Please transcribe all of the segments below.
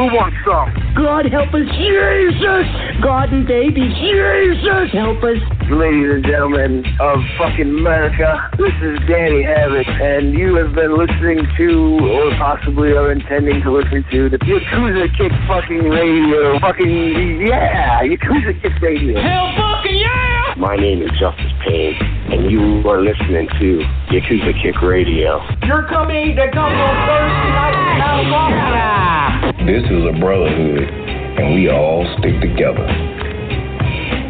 Who wants some? God help us, Jesus! God and baby, Jesus! Help us. Ladies and gentlemen of fucking America, this is Danny Havoc, and you have been listening to, or possibly are intending to listen to, the Yakuza Kick fucking radio. Fucking, yeah! Yakuza Kick radio. Hell fucking yeah! My name is Justice Payne, and you are listening to Yakuza Kick Radio. You're coming to come on Thursday night in California. This is a brotherhood, and we all stick together.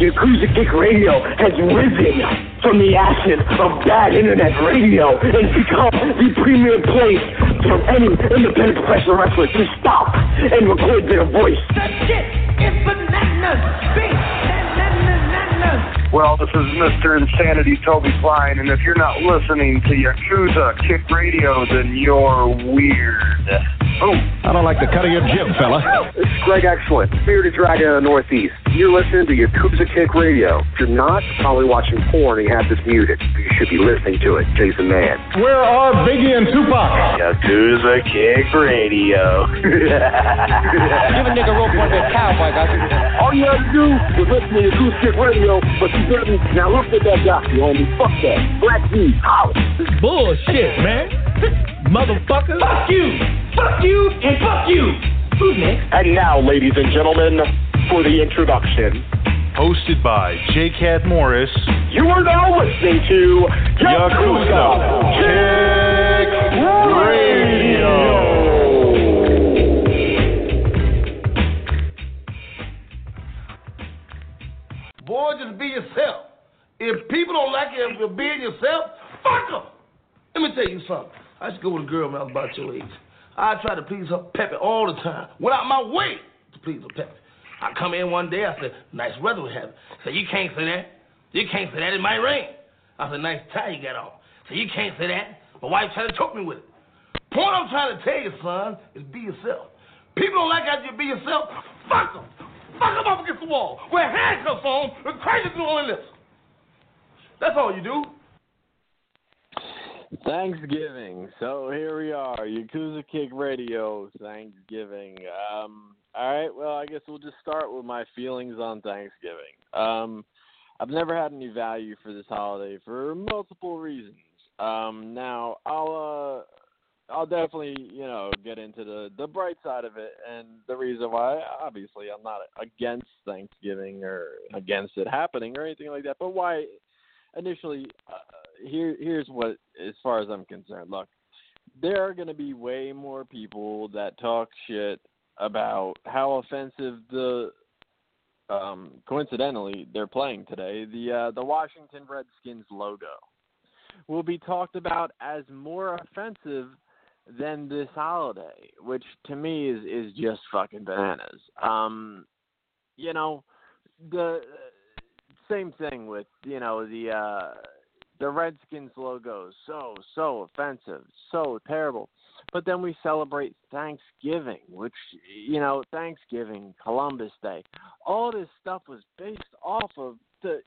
Yakuza Kick Radio has risen from the ashes of bad internet radio and become the premier place for any independent professional wrestler to stop and record their voice. The shit is bananas, bitch, bananas. Well, this is Mr. Insanity Toby Klein, and if you're not listening to Yakuza Kick Radio, then you're weird. Oh, I don't like the cut of your jib, fella. This is Greg Excellent, Bearded Dragon of the Northeast. You're listening to Yakuza Kick Radio. If you're not, you're probably watching porn and you have this muted. You should be listening to it, Jason Mann. Where are Biggie and Tupac? Yakuza Kick Radio. Give a nigga rope on that cowboy, guys. All you have to do is listen to Yakuza Kick Radio, but you didn't. Now look at that guy, you homie. Fuck that. Black dude, holla. This is bullshit, man. Motherfucker, fuck you, and fuck you. Who's next? And now, ladies and gentlemen, for the introduction, hosted by J. Cat Morris. You are now listening to Yakuza Kick Radio. Boy, just be yourself. If people don't like you for being yourself, fuck them. Let me tell you something. I used to go with a girl when I was about your age. I tried to please her peppy all the time, went out my way to please her peppy. I come in one day, I said, nice weather we have. I said, you can't say that. You can't say that, it might rain. I said, nice tie you got on. I said, you can't say that. My wife tried to choke me with it. Point I'm trying to tell you, son, is be yourself. People don't like how you be yourself, fuck them. Fuck them up against the wall. Wear handcuffs on, with crazy glue in this. That's all you do. Thanksgiving. So here we are, Yakuza Kick Radio, Thanksgiving. All right, well, I guess we'll just start with my feelings on Thanksgiving. I've never had any value for this holiday for multiple reasons. Now, I'll definitely, get into the bright side of it, and the reason why, obviously, I'm not against Thanksgiving or against it happening or anything like that, but why initially... Here's what, as far as I'm concerned, look, there are going to be way more people that talk shit about how offensive coincidentally, they're playing today, the Washington Redskins logo will be talked about as more offensive than this holiday, which to me is just fucking bananas. The same thing with, the Redskins logo is so offensive, so terrible. But then we celebrate Thanksgiving, which, Thanksgiving, Columbus Day. All this stuff was based off of the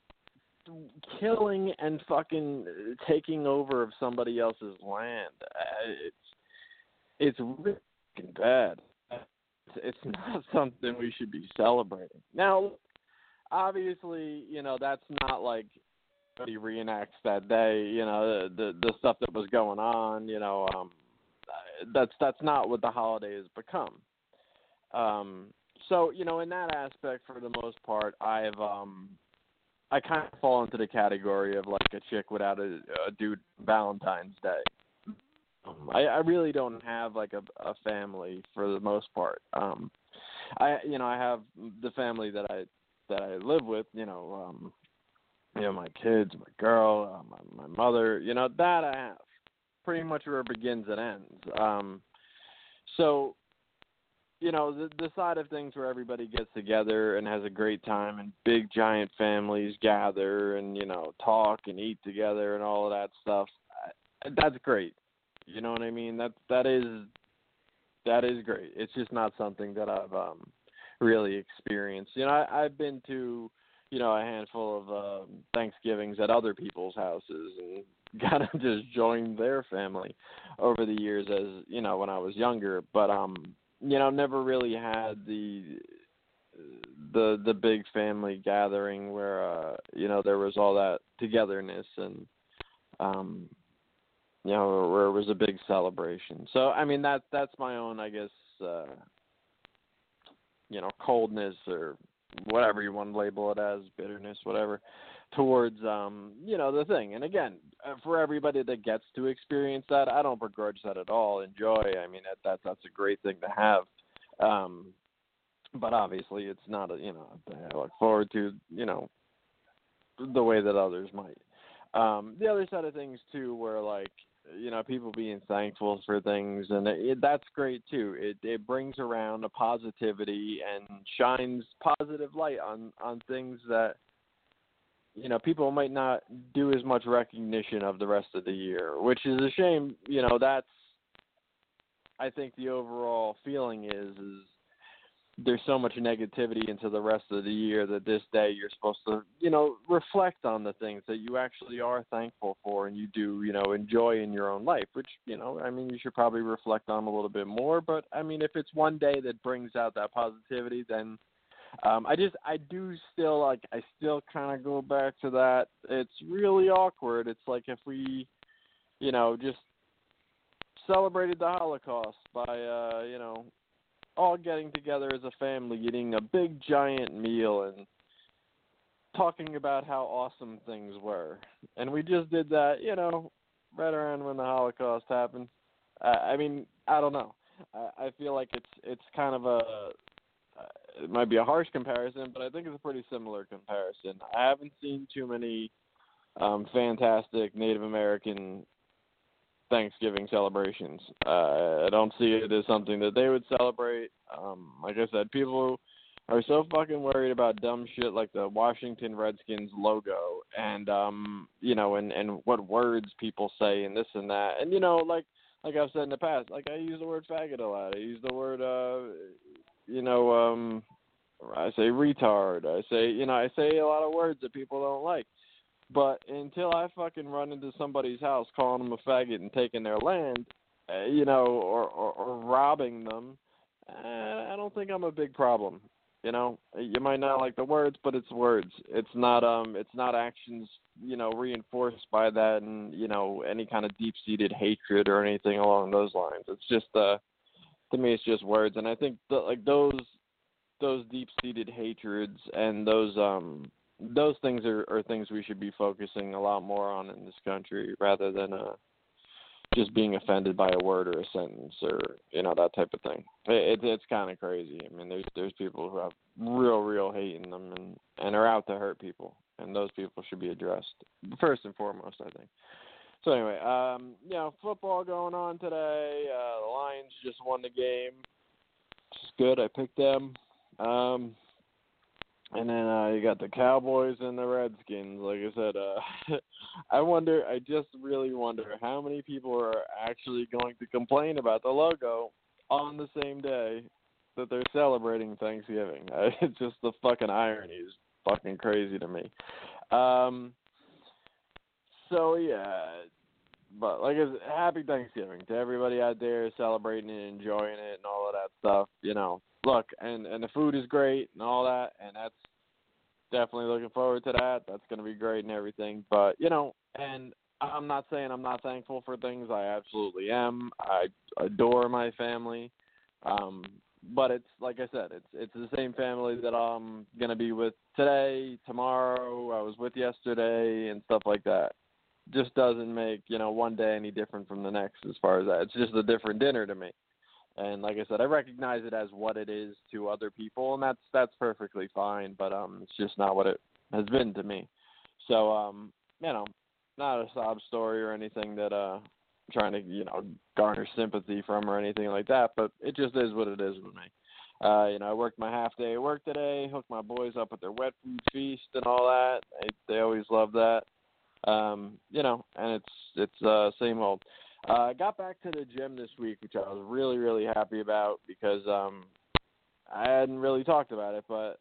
killing and fucking taking over of somebody else's land. It's really fucking bad. It's not something we should be celebrating. Now, obviously, that's not like... He reenacts that day, the stuff that was going on, that's not what the holiday has become. So, in that aspect, for the most part, I've I kind of fall into the category of like a chick without a dude Valentine's Day. I really don't have like a family for the most part. I have the family that I live with, my kids, my girl, my mother, that I have pretty much where it begins and ends. So, the side of things where everybody gets together and has a great time and big giant families gather and, talk and eat together and all of that stuff. That's great. You know what I mean? That is great. It's just not something that I've really experienced. I've been to, a handful of Thanksgivings at other people's houses and kind of just joined their family over the years as, when I was younger. But, never really had the big family gathering where, there was all that togetherness and, where it was a big celebration. So, that's my own, I guess, coldness or whatever you want to label it as, bitterness, whatever, towards, the thing. And again, for everybody that gets to experience that, I don't begrudge that at all. Enjoy. That's a great thing to have. But obviously it's not a thing I look forward to, the way that others might. The other side of things too, where people being thankful for things, and that's great too. It brings around a positivity and shines positive light on things that, people might not do as much recognition of the rest of the year, which is a shame. That's, I think, the overall feeling is there's so much negativity into the rest of the year that this day you're supposed to, reflect on the things that you actually are thankful for and you do, enjoy in your own life, which, you should probably reflect on a little bit more. But, if it's one day that brings out that positivity, then I still kind of go back to that. It's really awkward. It's like if we, just celebrated the Holocaust by, all getting together as a family, eating a big giant meal and talking about how awesome things were. And we just did that, right around when the Holocaust happened. I don't know. I feel like it's kind of it might be a harsh comparison, but I think it's a pretty similar comparison. I haven't seen too many fantastic Native American Thanksgiving celebrations. I don't see it as something that they would celebrate. Like I said, people are so fucking worried about dumb shit like the Washington Redskins logo and and what words people say and this and that. And like I've said in the past, like I use the word faggot a lot. I use the word I say retard. I say a lot of words that people don't like. But until I fucking run into somebody's house calling them a faggot and taking their land, or robbing them, I don't think I'm a big problem. You might not like the words, but it's words. It's not actions, reinforced by that and, any kind of deep-seated hatred or anything along those lines. It's just to me, it's just words. And I think those deep-seated hatreds and those things are things we should be focusing a lot more on in this country rather than just being offended by a word or a sentence or, that type of thing. It's kind of crazy. There's people who have real hate in them and are out to hurt people, and those people should be addressed first and foremost, I think. So anyway, football going on today. The Lions just won the game, which is good. I picked them. And then you got the Cowboys and the Redskins. Like I said, I just really wonder how many people are actually going to complain about the logo on the same day that they're celebrating Thanksgiving. It's just the fucking irony is fucking crazy to me. So, yeah. But, like I said, happy Thanksgiving to everybody out there celebrating it, enjoying it, and all of that stuff, Look, and the food is great and all that, and that's definitely looking forward to that. That's going to be great and everything. But, and I'm not saying I'm not thankful for things. I absolutely am. I adore my family. But it's, like I said, it's the same family that I'm going to be with today, tomorrow, I was with yesterday, and stuff like that. just doesn't make, you know, one day any different from the next as far as that. It's just a different dinner to me. And like I said, I recognize it as what it is to other people, and that's perfectly fine, but it's just not what it has been to me. So, you know, not a sob story or anything that I'm trying to, you know, garner sympathy from or anything like that, but it just is what it is with me. You know, I worked my half day at work today, hooked my boys up at their wet food feast and all that. They always love that. You know, and it's same old. I got back to the gym this week, which I was really, really happy about because I hadn't really talked about it, but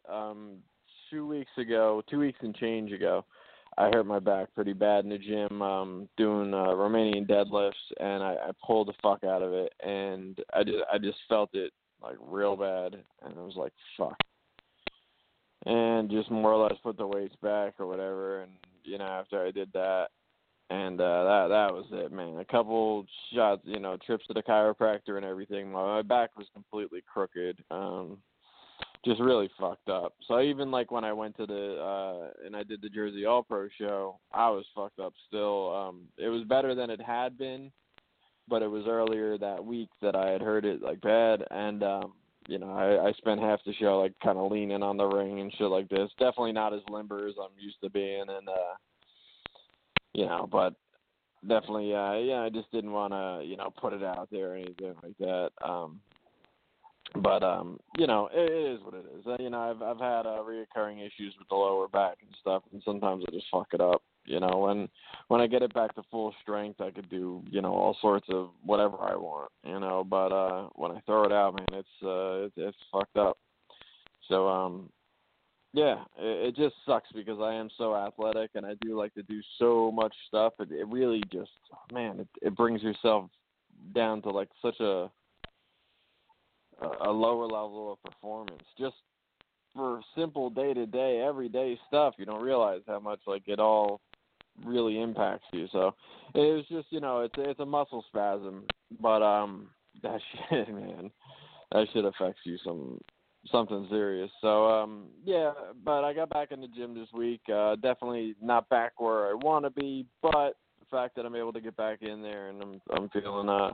2 weeks and change ago, I hurt my back pretty bad in the gym doing Romanian deadlifts, and I pulled the fuck out of it, and I just felt it, like, real bad, and I was like, fuck. And just more or less put the weights back or whatever, and, you know, after I did that, and that was it, man. A couple shots, you know, trips to the chiropractor and everything. My back was completely crooked, just really fucked up. So even, like, when I went to and I did the Jersey All Pro show, I was fucked up still. It was better than it had been, but it was earlier that week that I had hurt it, like, bad, and, you know, I spent half the show, like, kind of leaning on the ring and shit like this. Definitely not as limber as I'm used to being, and, you know, but definitely, yeah, I just didn't want to, you know, put it out there or anything like that, but, you know, it is what it is. You know, I've had reoccurring issues with the lower back and stuff, and sometimes I just fuck it up. You know, when I get it back to full strength, I could do, you know, all sorts of whatever I want, you know, but when I throw it out, man, it's fucked up. So, yeah, it just sucks because I am so athletic and I do like to do so much stuff. It really just, man, it brings yourself down to, like, such a lower level of performance. Just for simple day-to-day, everyday stuff, you don't realize how much, like, it all really impacts you. So it was just, you know, it's a muscle spasm, but that shit, man, that shit affects you something serious. So yeah, but I got back in the gym this week. Definitely not back where I want to be, but the fact that I'm able to get back in there and I'm feeling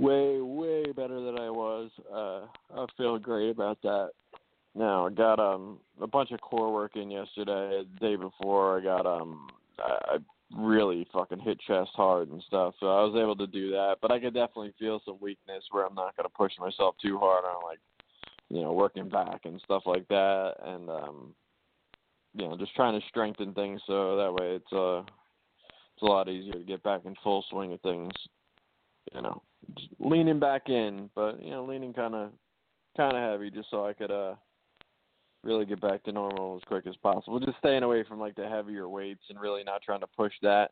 way better than I was. I feel great about that. Now, I got a bunch of core work in yesterday. The day before, I got I really fucking hit chest hard and stuff, so I was able to do that. But I could definitely feel some weakness where I'm not going to push myself too hard on, like, you know, working back and stuff like that. And, you know, just trying to strengthen things so that way it's a lot easier to get back in full swing of things, you know. Just leaning back in, but, you know, leaning kind of heavy just so I could really get back to normal as quick as possible. Just staying away from, like, the heavier weights and really not trying to push that.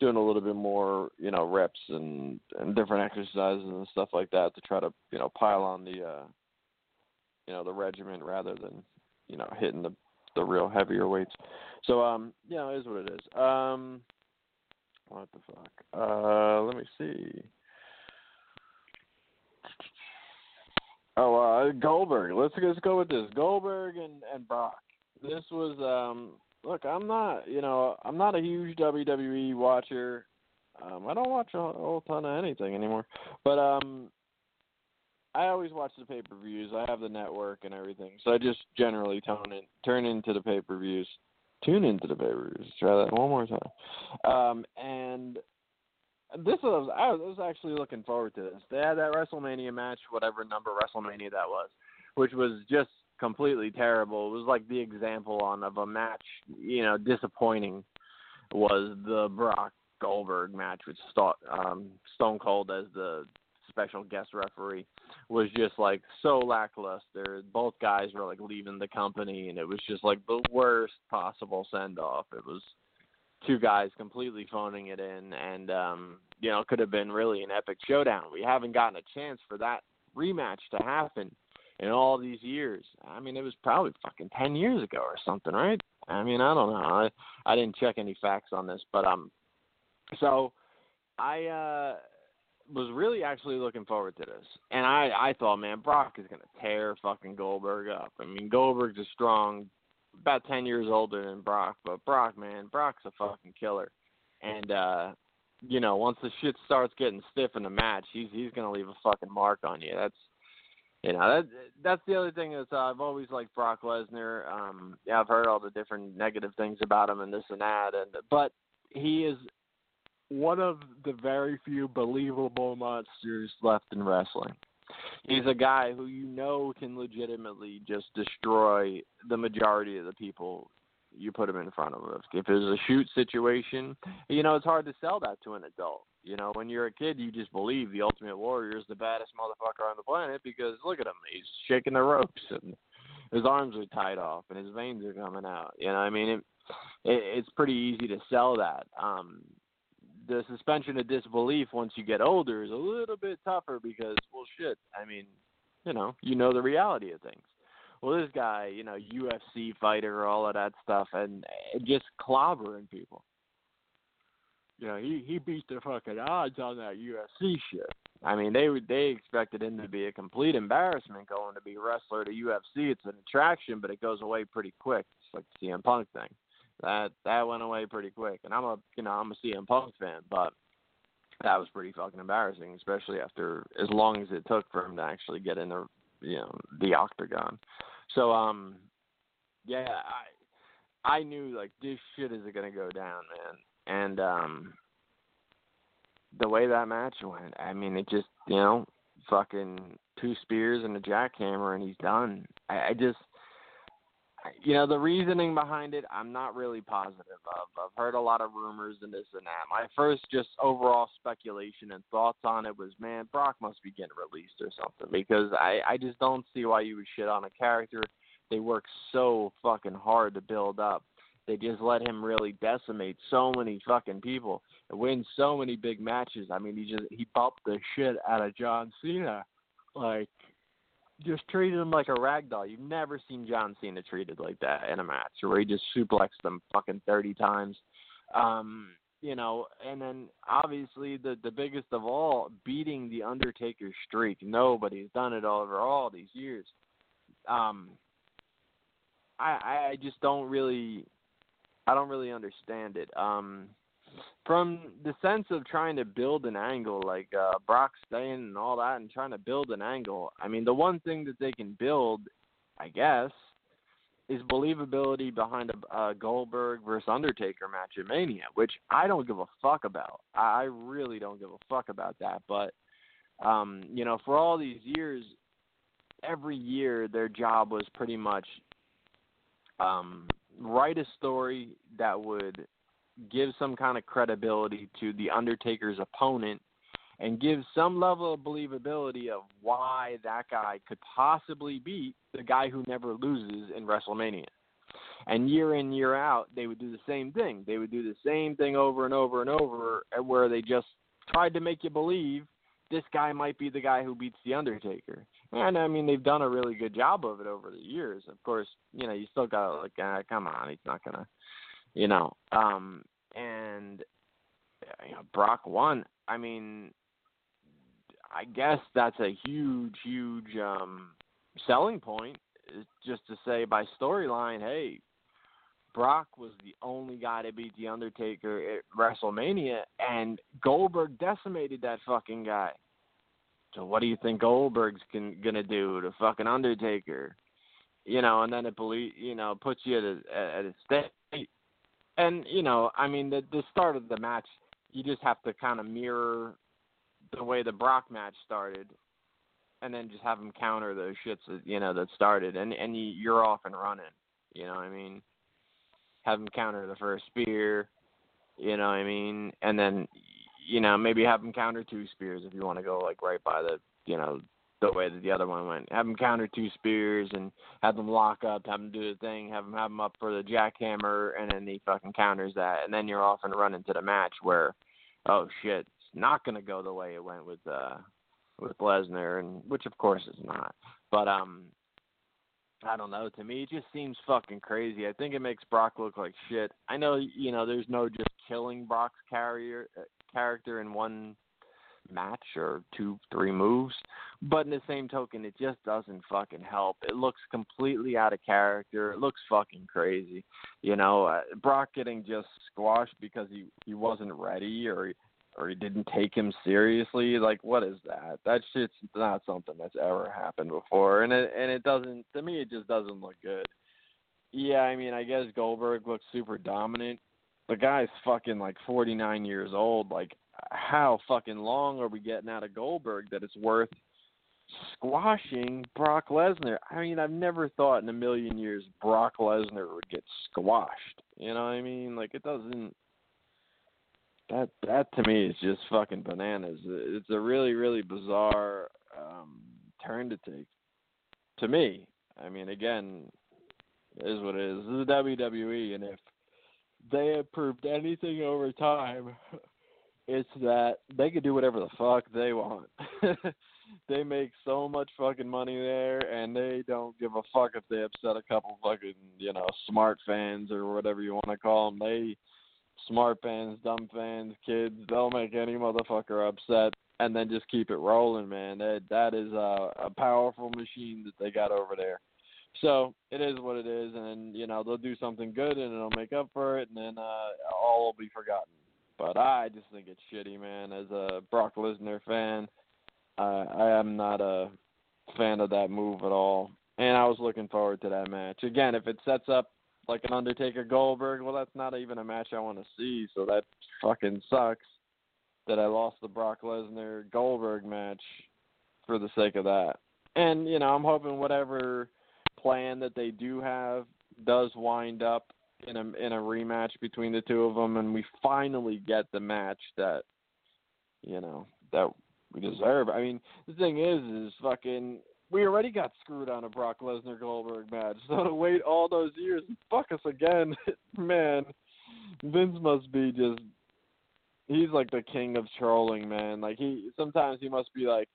Doing a little bit more, you know, reps and different exercises and stuff like that to try to, you know, pile on the, you know, the regimen rather than, you know, hitting the real heavier weights. So, you know, it is what it is. What the fuck? Let me see. Oh, Goldberg. Let's just go with this. Goldberg and Brock. This was, look, I'm not a huge WWE watcher. I don't watch a whole ton of anything anymore. But I always watch the pay-per-views. I have the network and everything. So I just generally turn into the pay-per-views. Tune into the pay-per-views. Try that one more time. And I was actually looking forward to this. They had that WrestleMania match, whatever number WrestleMania that was, which was just completely terrible. It was like the example of a match, you know, disappointing was the Brock Goldberg match, which Stone Cold as the special guest referee was just, like, so lackluster. Both guys were, like, leaving the company, and it was just, like, the worst possible send-off. It was two guys completely phoning it in, and, you know, it could have been really an epic showdown. We haven't gotten a chance for that rematch to happen in all these years. I mean, it was probably fucking 10 years ago or something, right? I mean, I don't know. I didn't check any facts on this, but, so I, was really actually looking forward to this. And I thought, man, Brock is going to tear fucking Goldberg up. I mean, Goldberg's a strong, about 10 years older than Brock, but Brock, man, Brock's a fucking killer. And, you know, once the shit starts getting stiff in the match, he's going to leave a fucking mark on you. That's, you know, that's the other thing is I've always liked Brock Lesnar. Yeah, I've heard all the different negative things about him and this and that. But he is one of the very few believable monsters left in wrestling. He's a guy who, you know, can legitimately just destroy the majority of the people you put him in front of. If it was a shoot situation, you know, it's hard to sell that to an adult. You know, when you're a kid, you just believe the Ultimate Warrior is the baddest motherfucker on the planet because look at him. He's shaking the ropes and his arms are tied off and his veins are coming out. You know, I mean, it's pretty easy to sell that. The suspension of disbelief once you get older is a little bit tougher because, well, shit, I mean, you know the reality of things. Well, this guy, you know, UFC fighter, all of that stuff, and just clobbering people. You know, he beat the fucking odds on that UFC shit. I mean, they expected him to be a complete embarrassment going to be a wrestler to UFC. It's an attraction, but it goes away pretty quick. It's like the CM Punk thing. That went away pretty quick. And I'm a CM Punk fan, but that was pretty fucking embarrassing, especially after as long as it took for him to actually get in the octagon. So, yeah, I knew, like, this shit is going to go down, man. And the way that match went, I mean, it just, you know, fucking two spears and a jackhammer and he's done. I just, you know, the reasoning behind it, I'm not really positive of. I've heard a lot of rumors and this and that. My first just overall speculation and thoughts on it was, man, Brock must be getting released or something because I just don't see why you would shit on a character they work so fucking hard to build up. They just let him really decimate so many fucking people and win so many big matches. I mean, he bumped the shit out of John Cena, like, just treated him like a ragdoll. You've never seen John Cena treated like that in a match where he just suplexed them fucking 30 times. You know, and then obviously the biggest of all, beating the Undertaker streak. Nobody's done it over all these years. I just don't really understand it. From the sense of trying to build an angle, like Brock staying and all that and trying to build an angle, I mean, the one thing that they can build, I guess, is believability behind a Goldberg versus Undertaker match at Mania, which I don't give a fuck about. I really don't give a fuck about that. But, you know, for all these years, every year their job was pretty much write a story that would – give some kind of credibility to the Undertaker's opponent and give some level of believability of why that guy could possibly beat the guy who never loses in WrestleMania. And year in, year out, they would do the same thing. They would do the same thing over and over and over where they just tried to make you believe this guy might be the guy who beats the Undertaker. And, I mean, they've done a really good job of it over the years. Of course, you know, you still got to, like, come on, he's not going to. You know, and you know, Brock won. I mean, I guess that's a huge selling point, is just to say by storyline, hey, Brock was the only guy to beat The Undertaker at WrestleMania, and Goldberg decimated that fucking guy. So what do you think Goldberg's going to do to fucking Undertaker? You know, and then it puts you at a state. And, you know, I mean, the start of the match, you just have to kind of mirror the way the Brock match started and then just have him counter those shits, you know, that started. And you're off and running, you know what I mean? Have him counter the first spear, you know what I mean? And then, you know, maybe have him counter two spears if you want to go, like, right by the, you know, the way that the other one went. Have him counter two spears and have them lock up, have them do the thing, have them up for the jackhammer, and then he fucking counters that. And then you're off and running to the match where, oh, shit, it's not going to go the way it went with Lesnar, and which, of course, it's not. But, I don't know. To me, it just seems fucking crazy. I think it makes Brock look like shit. I know, you know, there's no just killing Brock's character in one match or 2-3 moves. But in the same token, it just doesn't fucking help. It looks completely out of character. It looks fucking crazy. You know, Brock getting just squashed because he wasn't ready or he didn't take him seriously. Like, what is that? That shit's not something that's ever happened before. And it doesn't, to me, it just doesn't look good. Yeah, I mean, I guess Goldberg looks super dominant. The guy's fucking, like, 49 years old. Like, how fucking long are we getting out of Goldberg that it's worth squashing Brock Lesnar? I mean, I've never thought in a million years Brock Lesnar would get squashed. You know what I mean? Like, it doesn't... That to me is just fucking bananas. It's a really, really bizarre turn to take. To me, I mean, again, it is what it is. This is WWE, and if they have proved anything over time, it's that they could do whatever the fuck they want. They make so much fucking money there, and they don't give a fuck if they upset a couple fucking, you know, smart fans or whatever you want to call them. Smart fans, dumb fans, kids, they'll make any motherfucker upset and then just keep it rolling, man. That is a powerful machine that they got over there. So it is what it is, and, you know, they'll do something good and it'll make up for it, and then all will be forgotten. But I just think it's shitty, man. As a Brock Lesnar fan, I am not a fan of that move at all, and I was looking forward to that match. Again, if it sets up like an Undertaker Goldberg, well, that's not even a match I want to see, so that fucking sucks that I lost the Brock Lesnar Goldberg match for the sake of that. And, you know, I'm hoping whatever plan that they do have does wind up in a rematch between the two of them, and we finally get the match that, you know, that we deserve. I mean, the thing is fucking... We already got screwed on a Brock Lesnar Goldberg match, so to wait all those years and fuck us again, man, Vince must be just—he's like the king of trolling, man. Like sometimes he must be like,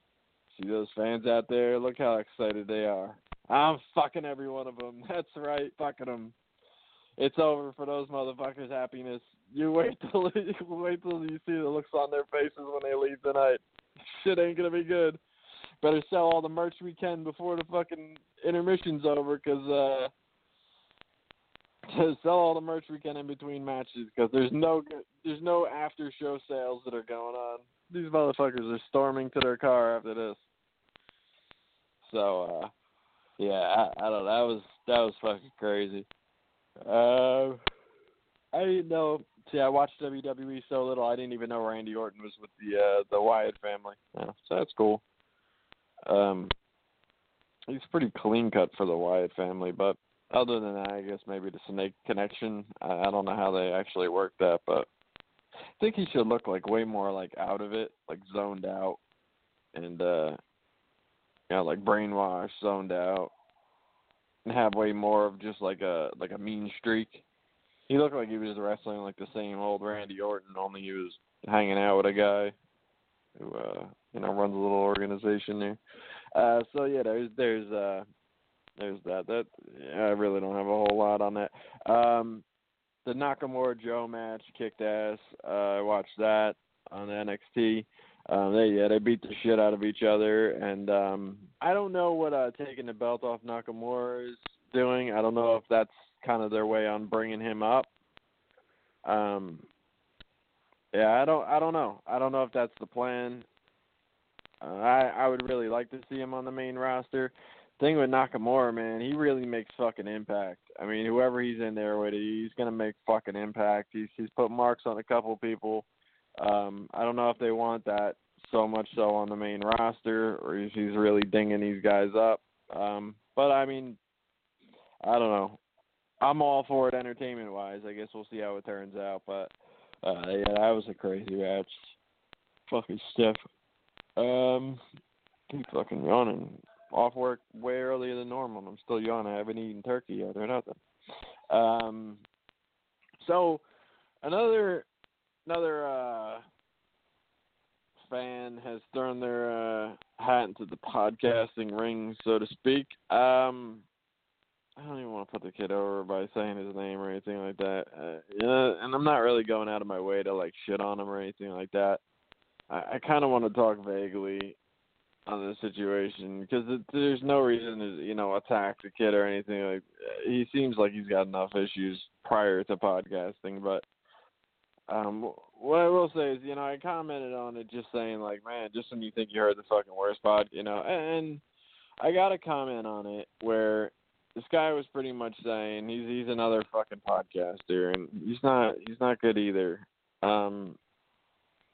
see those fans out there? Look how excited they are. I'm fucking every one of them. That's right, fucking them. It's over for those motherfuckers' happiness. You wait till you see the looks on their faces when they leave tonight. Shit ain't gonna be good. Better sell all the merch we can before the fucking intermission's over, because sell all the merch we can in between matches, because there's no after show sales that are going on. These motherfuckers are storming to their car after this. So yeah, I don't know. That was fucking crazy. I didn't know. See, I watched WWE so little, I didn't even know Randy Orton was with the Wyatt family. Yeah, so that's cool. He's pretty clean cut for the Wyatt family, but other than that, I guess maybe the snake connection. I don't know how they actually work that, but I think he should look like way more like out of it, like zoned out, and you know, like brainwashed, zoned out, and have way more of just like a mean streak. He looked like he was wrestling like the same old Randy Orton, only he was hanging out with a guy who you know, runs a little organization there. So yeah, there's that. That, yeah, I really don't have a whole lot on that. The Nakamura Joe match kicked ass. I watched that on NXT. They beat the shit out of each other, and I don't know what taking the belt off Nakamura is doing. I don't know if that's kind of their way on bringing him up. Yeah, I don't know. I don't know if that's the plan. I would really like to see him on the main roster. Thing with Nakamura, man, he really makes fucking impact. I mean, whoever he's in there with, he's gonna make fucking impact. He's put marks on a couple people. I don't know if they want that so much so on the main roster, or if he's really dinging these guys up. But I mean, I don't know. I'm all for it entertainment wise. I guess we'll see how it turns out. But yeah, that was a crazy match. Fucking stiff. Keep fucking yawning. Off work way earlier than normal, and I'm still yawning. I haven't eaten turkey yet or nothing. So another fan has thrown their hat into the podcasting ring, so to speak. I don't even want to put the kid over by saying his name or anything like that. You know, and I'm not really going out of my way to like shit on him or anything like that. I kind of want to talk vaguely on this situation because there's no reason to, you know, attack the kid or anything. Like, he seems like he's got enough issues prior to podcasting, but what I will say is, you know, I commented on it just saying, like, man, just when you think you heard the fucking worst podcast, you know, and I got a comment on it where this guy was pretty much saying he's another fucking podcaster and he's not good either.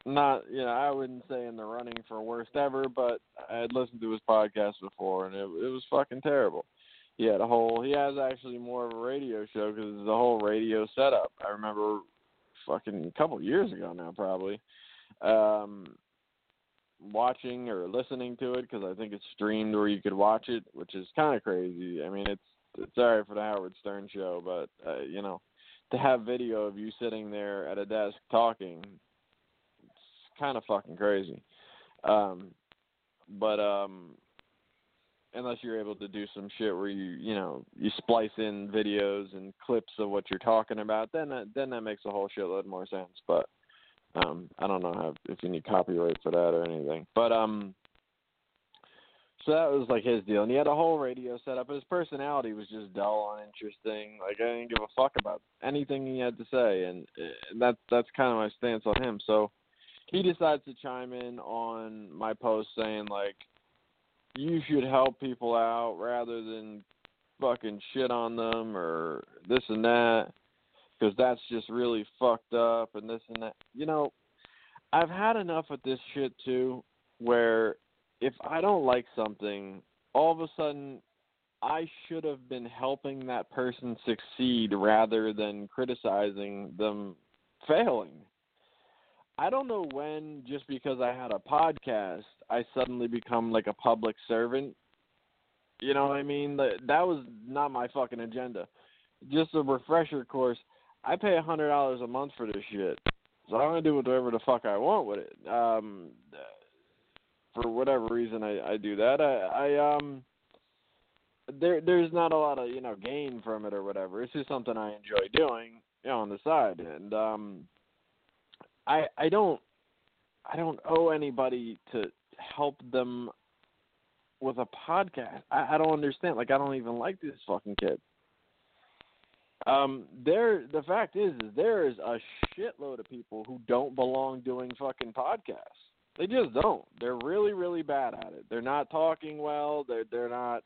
Not, you know, I wouldn't say in the running for worst ever, but I had listened to his podcast before and it was fucking terrible. He has actually more of a radio show because it's the whole radio setup. I remember fucking a couple years ago now, probably, watching or listening to it because I think it's streamed where you could watch it, which is kind of crazy. I mean, it's sorry for the Howard Stern show, but you know, to have video of you sitting there at a desk talking, it's kind of fucking crazy. But unless you're able to do some shit where you splice in videos and clips of what you're talking about, then that makes a whole shitload more sense. But I don't know if you need copyright for that or anything. But so that was like his deal, and he had a whole radio set up. His personality was just dull, uninteresting. Like, I didn't give a fuck about anything he had to say, and that's kind of my stance on him. So he decides to chime in on my post saying, like, you should help people out rather than fucking shit on them or this and that, because that's just really fucked up and this and that. You know, I've had enough of this shit, too, where if I don't like something, all of a sudden I should have been helping that person succeed rather than criticizing them failing. I don't know when, just because I had a podcast, I suddenly become like a public servant. You know what I mean? That was not my fucking agenda. Just a refresher course. I pay $100 a month for this shit, so I'm going to do whatever the fuck I want with it. For whatever reason, I do that. I there's not a lot of, you know, gain from it or whatever. It's just something I enjoy doing, you know, on the side. And I don't owe anybody to help them with a podcast. I don't understand. Like, I don't even like this fucking kid. The fact is there is a shitload of people who don't belong doing fucking podcasts. They just don't. They're really, really bad at it. They're not talking well. They're not.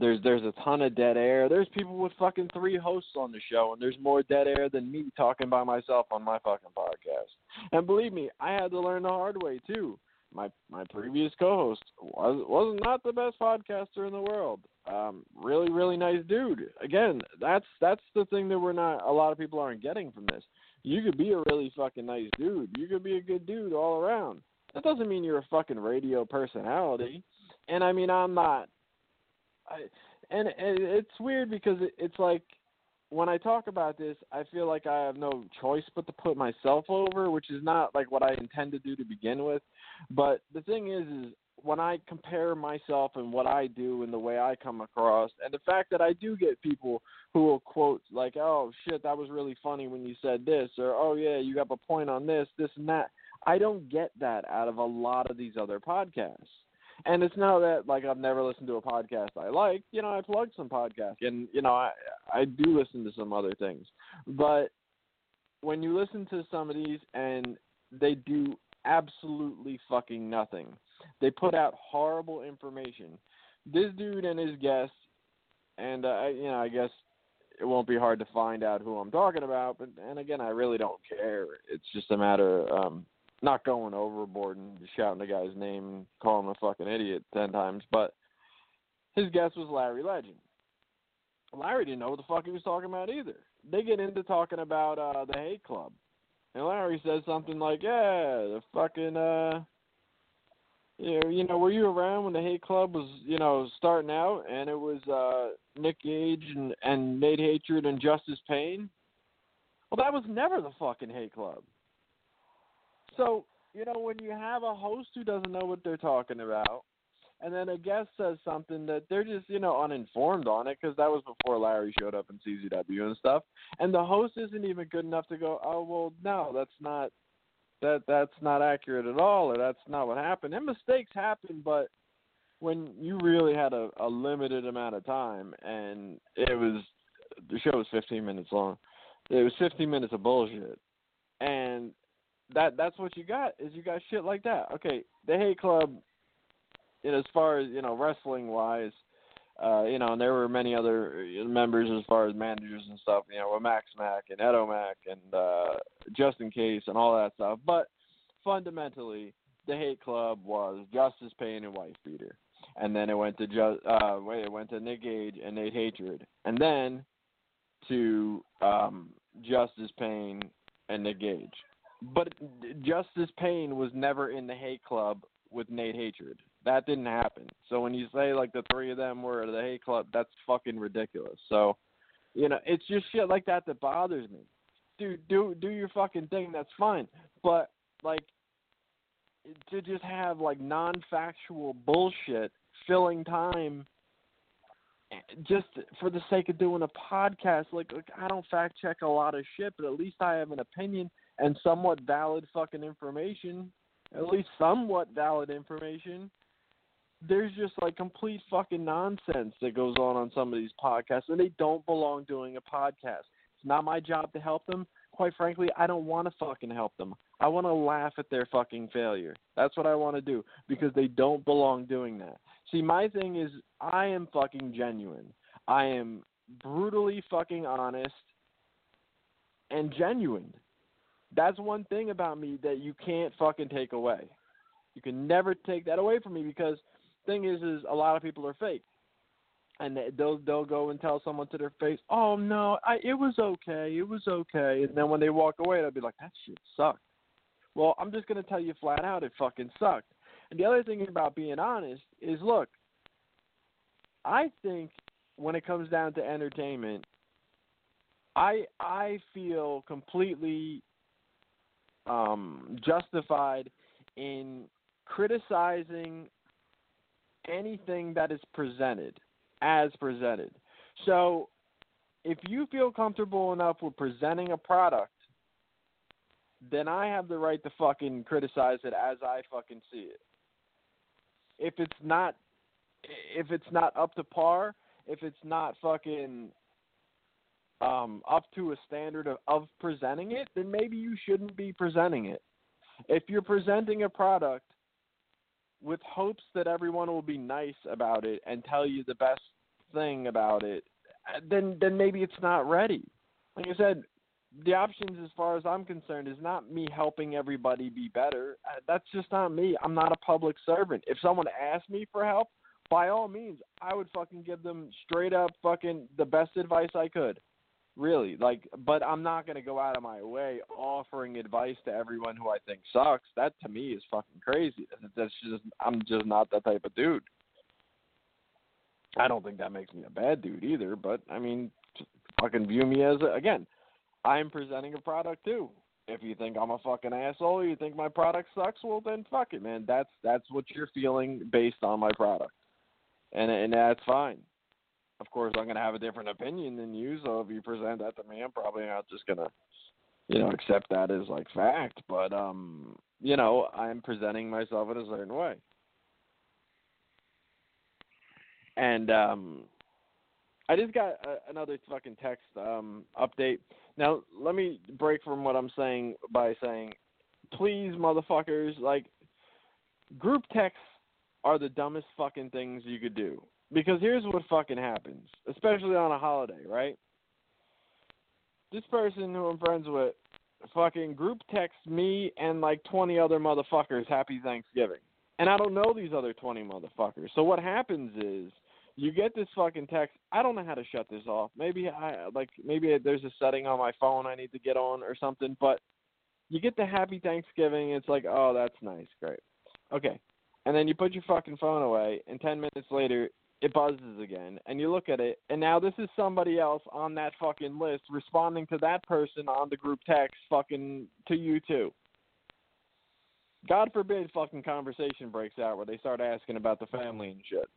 There's a ton of dead air. There's people with fucking 3 hosts on the show, and there's more dead air than me talking by myself on my fucking podcast. And believe me, I had to learn the hard way too. My previous co-host was not the best podcaster in the world. Really, really nice dude. Again, that's the thing that a lot of people aren't getting from this. You could be a really fucking nice dude. You could be a good dude all around. That doesn't mean you're a fucking radio personality. And I mean, I'm not. And it's weird because it's like when I talk about this, I feel like I have no choice but to put myself over, which is not like what I intend to do to begin with. But the thing is when I compare myself and what I do and the way I come across, and the fact that I do get people who will quote like, oh, shit, that was really funny when you said this, or, oh, yeah, you have a point on this, this and that. I don't get that out of a lot of these other podcasts. And it's not that, like, I've never listened to a podcast I like. You know, I plug some podcasts, and, you know, I do listen to some other things. But when you listen to some of these and they do absolutely fucking nothing, they put out horrible information. This dude and his guests, and, you know, I guess it won't be hard to find out who I'm talking about. But, and again, I really don't care. It's just a matter of not going overboard and shouting the guy's name and calling him a fucking idiot 10 times, but his guest was Larry Legend. Larry didn't know what the fuck he was talking about either. They get into talking about the Hate Club, and Larry says something like, yeah, the fucking, you know, were you around when the Hate Club was, you know, starting out, and it was Nick Gage and Nate Hatred and Justice Payne? Well, that was never the fucking Hate Club. So, you know, when you have a host who doesn't know what they're talking about, and then a guest says something that they're just, you know, uninformed on it, because that was before Larry showed up in CZW and stuff, and the host isn't even good enough to go, oh, well, no, that's not That's not accurate at all, or that's not what happened. And mistakes happen, but when you really had a limited amount of time, and the show was 15 minutes long. It was 15 minutes of bullshit. And that's what you got, is you got shit like that. Okay, the Hate Club, as far as, wrestling-wise, and there were many other members as far as managers and stuff, with Max Mack and Ed O'Mac and Just In Case and all that stuff. But fundamentally, the Hate Club was Justice Payne and Wife Beater. And then it went to Nick Gage and Nate Hatred. And then to Justice Payne and Nick Gage. But Justice Payne was never in the Hate Club with Nate Hatred. That didn't happen. So when you say, the three of them were at the Hate Club, that's fucking ridiculous. So, it's just shit like that that bothers me. Dude, do your fucking thing. That's fine. But, to just have, non-factual bullshit filling time just for the sake of doing a podcast, I don't fact-check a lot of shit, but at least I have an opinion and somewhat valid fucking information. At least somewhat valid information. There's just complete fucking nonsense that goes on some of these podcasts, and they don't belong doing a podcast. It's not my job to help them. Quite frankly, I don't want to fucking help them. I want to laugh at their fucking failure. That's what I want to do, because they don't belong doing that. See, my thing is, I am fucking genuine. I am brutally fucking honest and genuine. That's one thing about me that you can't fucking take away. You can never take that away from me, because thing is a lot of people are fake. And they'll go and tell someone to their face, oh, no, it was okay. And then when they walk away, they'll be like, that shit sucked. Well, I'm just going to tell you flat out, it fucking sucked. And the other thing about being honest is, look, I think when it comes down to entertainment, I feel completely justified in criticizing anything that is presented. So if you feel comfortable enough with presenting a product, then I have the right to fucking criticize it as I fucking see it. If it's not up to par, if it's not fucking up to a standard of presenting it, then maybe you shouldn't be presenting it. If you're presenting a product with hopes that everyone will be nice about it and tell you the best thing about it, then maybe it's not ready. Like I said, the options, as far as I'm concerned, is not me helping everybody be better. That's just not me. I'm not a public servant. If someone asked me for help, by all means, I would fucking give them straight up fucking the best advice I could. Really, but I'm not going to go out of my way offering advice to everyone who I think sucks. That, to me, is fucking crazy. I'm just not that type of dude. I don't think that makes me a bad dude either, but, fucking view me as, again, I'm presenting a product too. If you think I'm a fucking asshole, you think my product sucks, well, then fuck it, man. That's what you're feeling based on my product. And that's fine. Of course, I'm going to have a different opinion than you, so if you present that to me, I'm probably not just going to, accept that as, fact. But, I'm presenting myself in a certain way. And I just got another fucking text update. Now, let me break from what I'm saying by saying, please, motherfuckers, group texts are the dumbest fucking things you could do. Because here's what fucking happens, especially on a holiday, right? This person who I'm friends with fucking group texts me and 20 other motherfuckers happy Thanksgiving. And I don't know these other 20 motherfuckers. So what happens is you get this fucking text. I don't know how to shut this off. Maybe there's a setting on my phone I need to get on or something. But you get the happy Thanksgiving. It's like, oh, that's nice. Great. Okay. And then you put your fucking phone away, and 10 minutes later – it buzzes again, and you look at it, and now this is somebody else on that fucking list responding to that person on the group text fucking to you too. God forbid fucking conversation breaks out where they start asking about the family and shit.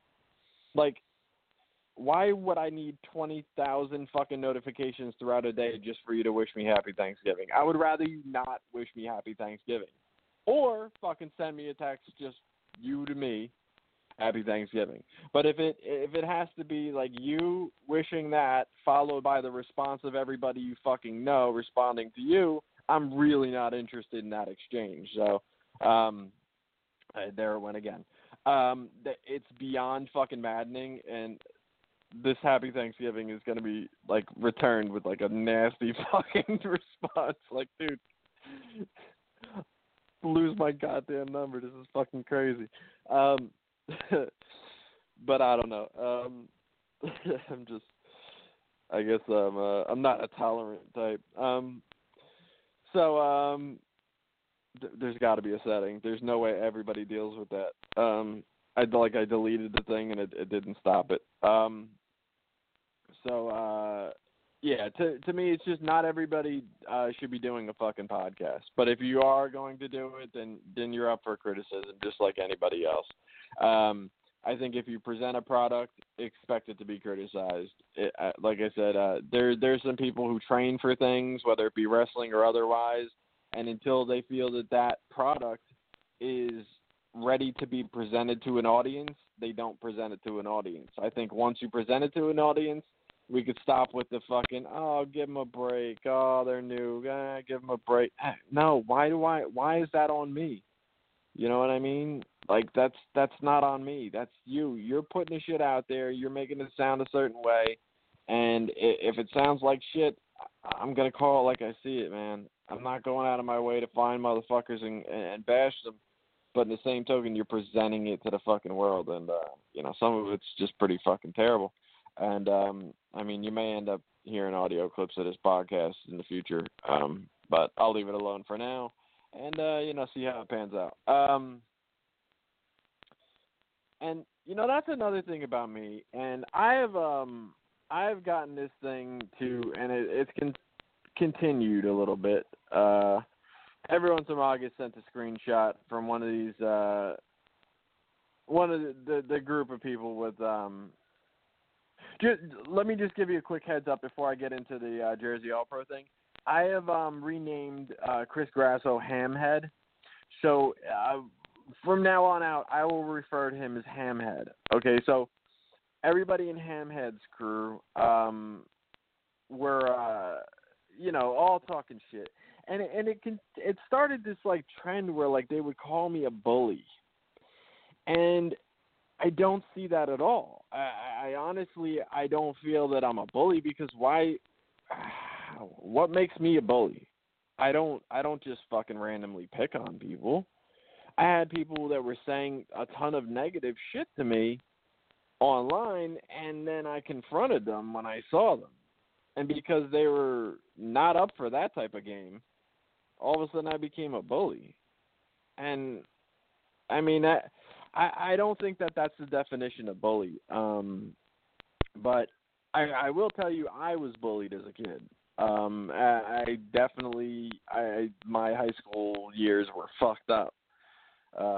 Why would I need 20,000 fucking notifications throughout a day just for you to wish me happy Thanksgiving? I would rather you not wish me happy Thanksgiving. Or fucking send me a text, just you to me, happy Thanksgiving. But if it has to be like you wishing that followed by the response of everybody you fucking know responding to you, I'm really not interested in that exchange. So there it went again. It's beyond fucking maddening, and this happy Thanksgiving is going to be like returned with like a nasty fucking response. Like, dude, lose my goddamn number. This is fucking crazy. But I don't know. I'm not a tolerant type. There's got to be a setting. There's no way everybody deals with that. I deleted the thing and it didn't stop it. To me, it's just not everybody should be doing a fucking podcast. But if you are going to do it, then you're up for criticism, just like anybody else. I think if you present a product, expect it to be criticized. Like I said, there's some people who train for things, whether it be wrestling or otherwise, and until they feel that product is ready to be presented to an audience, they don't present it to an audience. I think once you present it to an audience, we could stop with the fucking, oh, give them a break. Oh, they're new. Give them a break. No, why is that on me? You know what I mean? Like, that's not on me. That's you. You're putting the shit out there. You're making it sound a certain way. And if it sounds like shit, I'm going to call it like I see it, man. I'm not going out of my way to find motherfuckers and bash them. But in the same token, you're presenting it to the fucking world. And, some of it's just pretty fucking terrible. And, you may end up hearing audio clips of this podcast in the future, but I'll leave it alone for now and, see how it pans out. That's another thing about me. And I've gotten this thing to, and it's continued a little bit. Every once in a while I get sent a screenshot from one of these, the group of people with, let me just give you a quick heads up before I get into the Jersey All Pro thing. I have renamed Chris Grasso Hamhead. So from now on out, I will refer to him as Hamhead. Okay, so everybody in Hamhead's crew were, all talking shit. And it started this, like, trend where, like, they would call me a bully. And I don't see that at all. I honestly, I don't feel that I'm a bully because what makes me a bully? I don't just fucking randomly pick on people. I had people that were saying a ton of negative shit to me online, and then I confronted them when I saw them. And because they were not up for that type of game, all of a sudden I became a bully. And, I don't think that's the definition of bully. But I will tell you, I was bullied as a kid. My high school years were fucked up.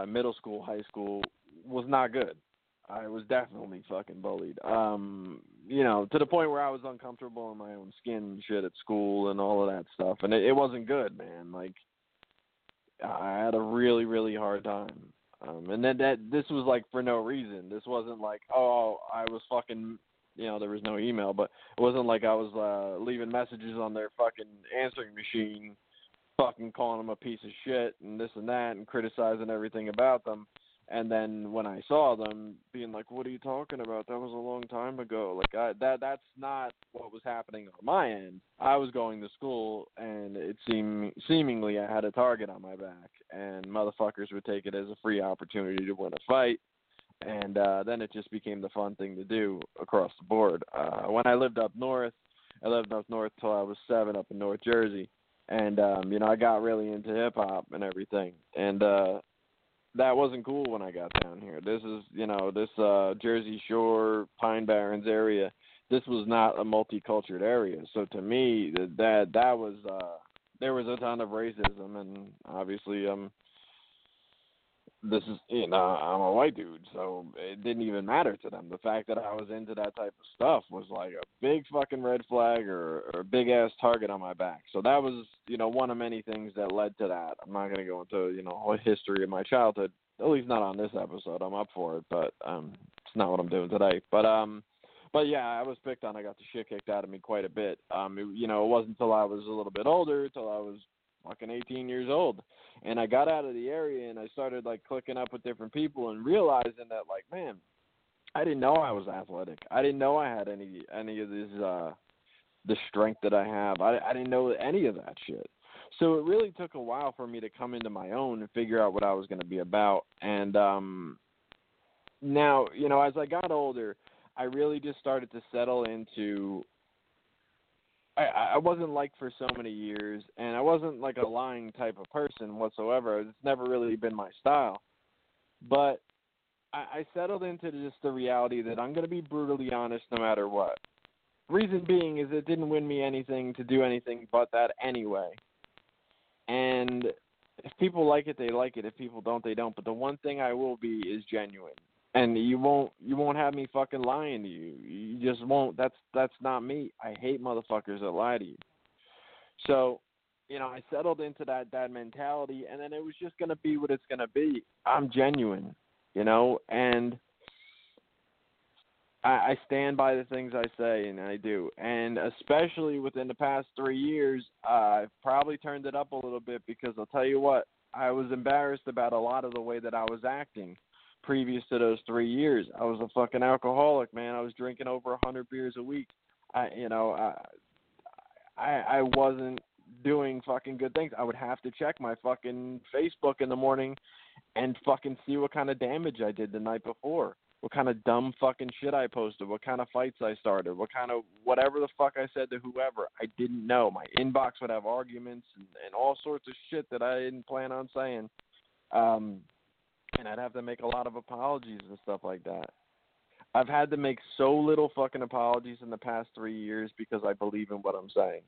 Middle school, high school was not good. I was definitely fucking bullied. To the point where I was uncomfortable in my own skin and shit at school and all of that stuff. And it wasn't good, man. Like, I had a really, really hard time. And then this was like for no reason. This wasn't like, oh, I was fucking, there was no email, but it wasn't like I was leaving messages on their fucking answering machine, fucking calling them a piece of shit and this and that and criticizing everything about them. And then when I saw them, being like, what are you talking about? That was a long time ago. Like that's not what was happening on my end. I was going to school, and it seemingly I had a target on my back, and motherfuckers would take it as a free opportunity to win a fight. And then it just became the fun thing to do across the board. When I lived up north till I was 7 up in North Jersey. And, I got really into hip-hop and everything. And, that wasn't cool when I got down here. This is, Jersey Shore, Pine Barrens area. This was not a multicultural area. So to me, that was there was a ton of racism, and obviously this is, you know, I'm a white dude, so it didn't even matter to them. The fact that I was into that type of stuff was like a big fucking red flag or a big ass target on my back. So that was, you know, one of many things that led to that. I'm not going to go into, you know, the history of my childhood, at least not on this episode. I'm up for it, but it's not what I'm doing today. But yeah, I was picked on. I got the shit kicked out of me quite a bit. It wasn't until I was a little bit older, until I was fucking 18 years old, and I got out of the area and I started like clicking up with different people and realizing that, like, man, I didn't know I was athletic. I didn't know I had any of this the strength that I have. I didn't know any of that shit. So it really took a while for me to come into my own and figure out what I was going to be about. And now, you know, as I got older, I really just started to settle into, I wasn't liked for so many years, and I wasn't like a lying type of person whatsoever. It's never really been my style. But I settled into just the reality that I'm going to be brutally honest no matter what. Reason being is it didn't win me anything to do anything but that anyway. And if people like it, they like it. If people don't, they don't. But the one thing I will be is genuine. And you won't have me fucking lying to you. You just won't. That's not me. I hate motherfuckers that lie to you. So, you know, I settled into that mentality, and then it was just going to be what it's going to be. I'm genuine, you know, and I stand by the things I say, and I do. And especially within the past 3 years, I've probably turned it up a little bit, because I'll tell you what, I was embarrassed about a lot of the way that I was acting. Previous to those 3 years, I was a fucking alcoholic, man. I was drinking over 100 beers a week. I wasn't doing fucking good things. I would have to check my fucking Facebook in the morning and fucking see what kind of damage I did the night before, what kind of dumb fucking shit I posted, what kind of fights I started, what kind of whatever the fuck I said to whoever. I didn't know. My inbox would have arguments and all sorts of shit that I didn't plan on saying. And I'd have to make a lot of apologies and stuff like that. I've had to make so little fucking apologies in the past 3 years because I believe in what I'm saying.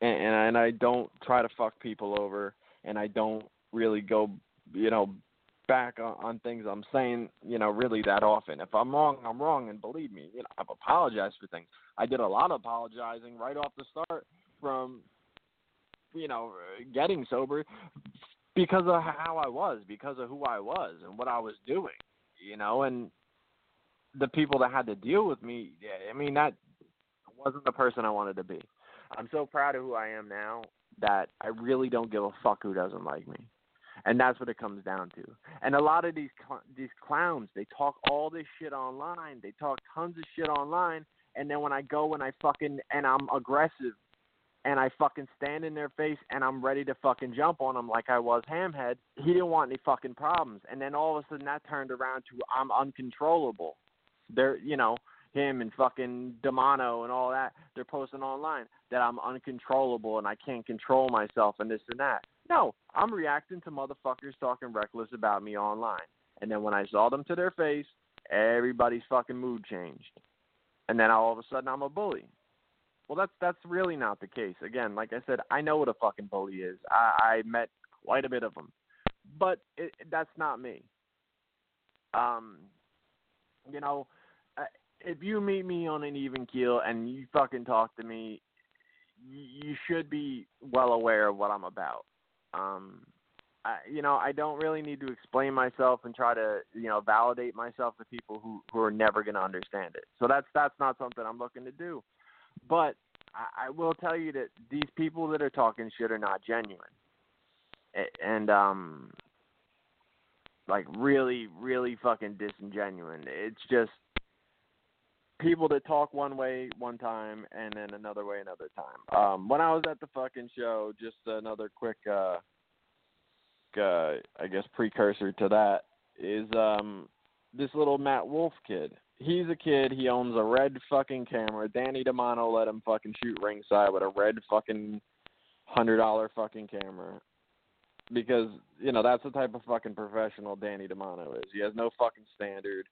And I don't try to fuck people over, and I don't really go, you know, back on things I'm saying, you know, really that often. If I'm wrong, I'm wrong, and believe me, you know, I've apologized for things. I did a lot of apologizing right off the start from, you know, getting sober, because of how I was, because of who I was and what I was doing, you know, and the people that had to deal with me, I mean, that wasn't the person I wanted to be. I'm so proud of who I am now that I really don't give a fuck who doesn't like me. And that's what it comes down to. And a lot of these clowns, they talk all this shit online. They talk tons of shit online. And then when I go and I'm aggressive, and I fucking stand in their face, and I'm ready to fucking jump on them like I was Hamhead, he didn't want any fucking problems. And then all of a sudden that turned around to I'm uncontrollable. They're, you know, him and fucking DeMano and all that, they're posting online that I'm uncontrollable and I can't control myself and this and that. No, I'm reacting to motherfuckers talking reckless about me online. And then when I saw them to their face, everybody's fucking mood changed. And then all of a sudden I'm a bully. Well, that's really not the case. Again, like I said, I know what a fucking bully is. I met quite a bit of them, but that's not me. You know, if you meet me on an even keel and you fucking talk to me, you should be well aware of what I'm about. I don't really need to explain myself and try to, you know, validate myself to people who are never going to understand it. So that's not something I'm looking to do. But I will tell you that these people that are talking shit are not genuine. And, really, really fucking disingenuous. It's just people that talk one way one time and then another way another time. When I was at the fucking show, just another quick, precursor to that is this little Matt Wolfe kid. He's a kid. He owns a red fucking camera. Danny DeMano let him fucking shoot ringside with a red fucking $100 fucking camera because, you know, that's the type of fucking professional Danny DeMano is. He has no fucking standard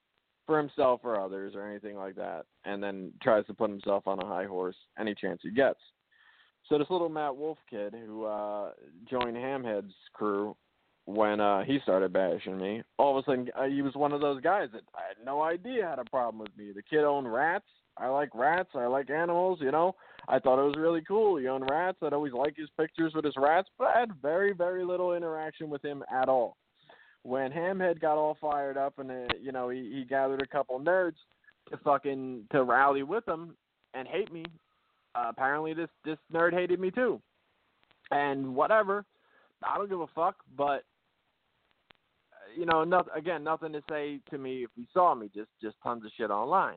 for himself or others or anything like that, and then tries to put himself on a high horse any chance he gets. So this little Matt Wolfe kid who joined Hamhead's crew when he started bashing me, all of a sudden he was one of those guys that I had no idea had a problem with me. The kid owned rats. I like rats. I like animals, you know. I thought it was really cool. He owned rats. I'd always like his pictures with his rats, but I had very, very little interaction with him at all. When Hamhead got all fired up and, you know, he gathered a couple nerds to rally with him and hate me, apparently this nerd hated me too. And whatever, I don't give a fuck, but, you know, nothing to say to me if you saw me, just tons of shit online.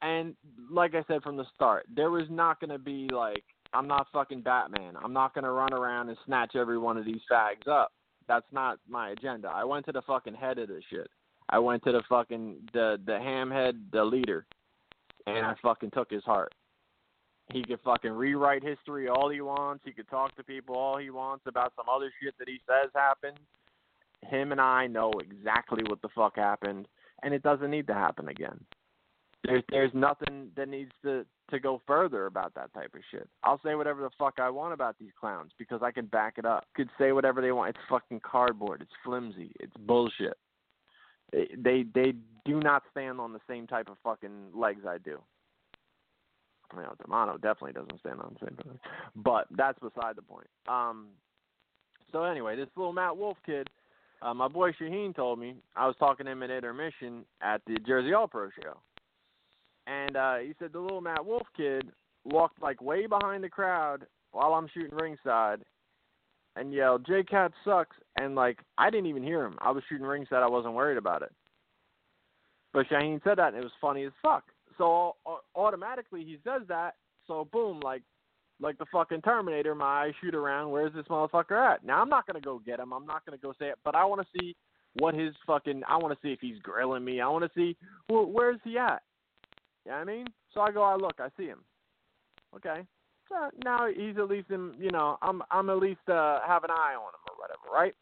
And like I said from the start, there was not going to be like, I'm not fucking Batman. I'm not going to run around and snatch every one of these fags up. That's not my agenda. I went to the fucking head of this shit. I went to the fucking, the Hamhead, the leader, and I fucking took his heart. He could fucking rewrite history all he wants. He could talk to people all he wants about some other shit that he says happened. Him and I know exactly what the fuck happened, and it doesn't need to happen again. There's nothing that needs to go further about that type of shit. I'll say whatever the fuck I want about these clowns because I can back it up. Could say whatever they want. It's fucking cardboard. It's flimsy. It's bullshit. They do not stand on the same type of fucking legs I do. You know, DeMano definitely doesn't stand on the same thing. But that's beside the point. So anyway, this little Matt Wolfe kid, my boy Shaheen told me, I was talking to him at intermission at the Jersey All Pro show. And he said the little Matt Wolfe kid walked like way behind the crowd while I'm shooting ringside and yelled, "J Cat sucks." And like, I didn't even hear him. I was shooting ringside. I wasn't worried about it. But Shaheen said that and it was funny as fuck. So automatically he says that, so boom, like the fucking Terminator, my eyes shoot around, where's this motherfucker at? Now I'm not going to go get him, I'm not going to go say it, but I want to see what his fucking, I want to see if he's grilling me, I want to see, where's he at? You know what I mean? So I go, I look, I see him. Okay. So now he's at least in, you know, I'm at least have an eye on him or whatever, right?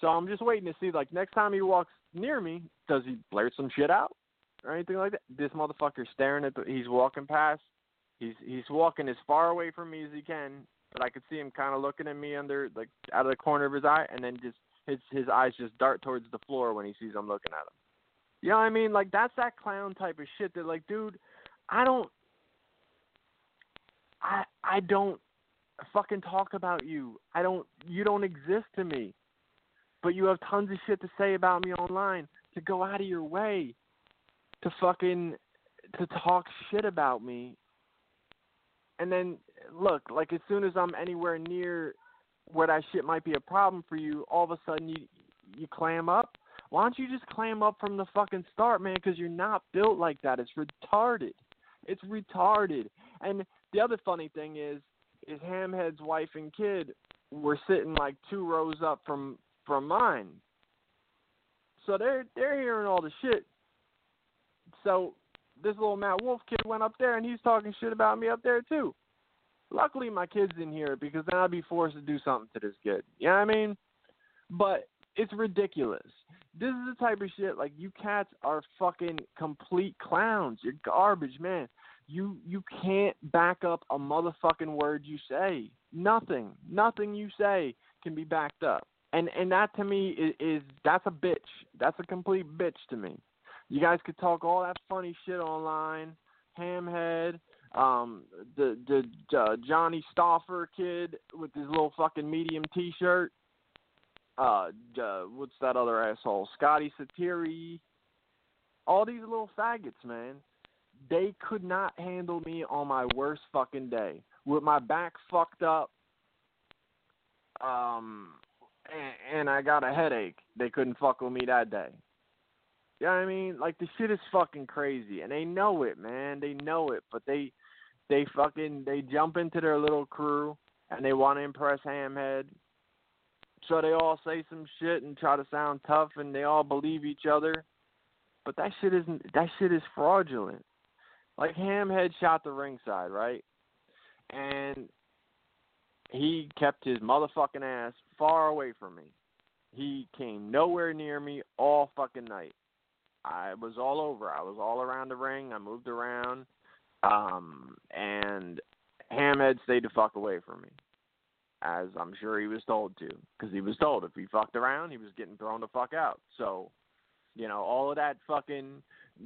So I'm just waiting to see, like, next time he walks near me, does he blurt some shit out? Or anything like that. This motherfucker's staring at he's walking past. He's walking as far away from me as he can, but I could see him kind of looking at me under, like, out of the corner of his eye, and then just his eyes just dart towards the floor when he sees I'm looking at him. You know what I mean? Like, that's that clown type of shit that, like, dude, I don't fucking talk about you. You don't exist to me, but you have tons of shit to say about me online. To go out of your way to talk shit about me. And then, look, like, as soon as I'm anywhere near where that shit might be a problem for you, all of a sudden you clam up. Why don't you just clam up from the fucking start, man? Because you're not built like that. It's retarded. It's retarded. And the other funny thing is Hamhead's wife and kid were sitting, like, 2 rows up from mine. So they're hearing all the shit. So this little Matt Wolfe kid went up there, and he's talking shit about me up there too. Luckily, my kids didn't hear it because then I'd be forced to do something to this kid. You know what I mean? But it's ridiculous. This is the type of shit, like, you cats are fucking complete clowns. You're garbage, man. You can't back up a motherfucking word you say. Nothing. Nothing you say can be backed up. And that, to me, is that's a bitch. That's a complete bitch to me. You guys could talk all that funny shit online, Hamhead, the Johnny Stauffer kid with his little fucking medium T-shirt. What's that other asshole? Scotty Satiri. All these little faggots, man. They could not handle me on my worst fucking day. With my back fucked up, and I got a headache. They couldn't fuck with me that day. You know what I mean? Like, the shit is fucking crazy, and they know it, man. They know it, but they jump into their little crew, and they want to impress Hamhead. So they all say some shit and try to sound tough, and they all believe each other. But that shit is fraudulent. Like, Hamhead shot the ringside, right? And he kept his motherfucking ass far away from me. He came nowhere near me all fucking night. I was all over. I was all around the ring. I moved around. And Hamhead stayed the fuck away from me. as I'm sure he was told to, because he was told if he fucked around, he was getting thrown the fuck out. So, you know, all of that fucking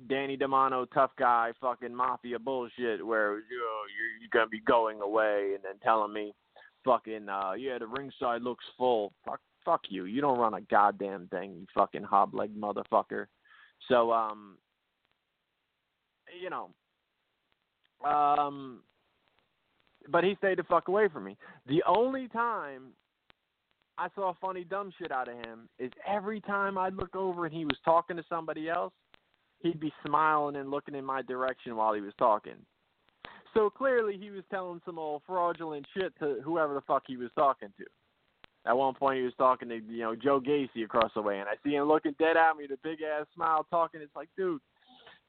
Danny DeMano tough guy fucking mafia bullshit where, you know, you're going to be going away and then telling me fucking, yeah, the ringside looks full. Fuck you. You don't run a goddamn thing, you fucking hobleg motherfucker. So, you know, but he stayed the fuck away from me. The only time I saw funny, dumb shit out of him is every time I'd look over and he was talking to somebody else, he'd be smiling and looking in my direction while he was talking. So clearly he was telling some old fraudulent shit to whoever the fuck he was talking to. At one point he was talking to, you know, Joe Gacy across the way, and I see him looking dead at me, the big-ass smile talking. It's like, dude,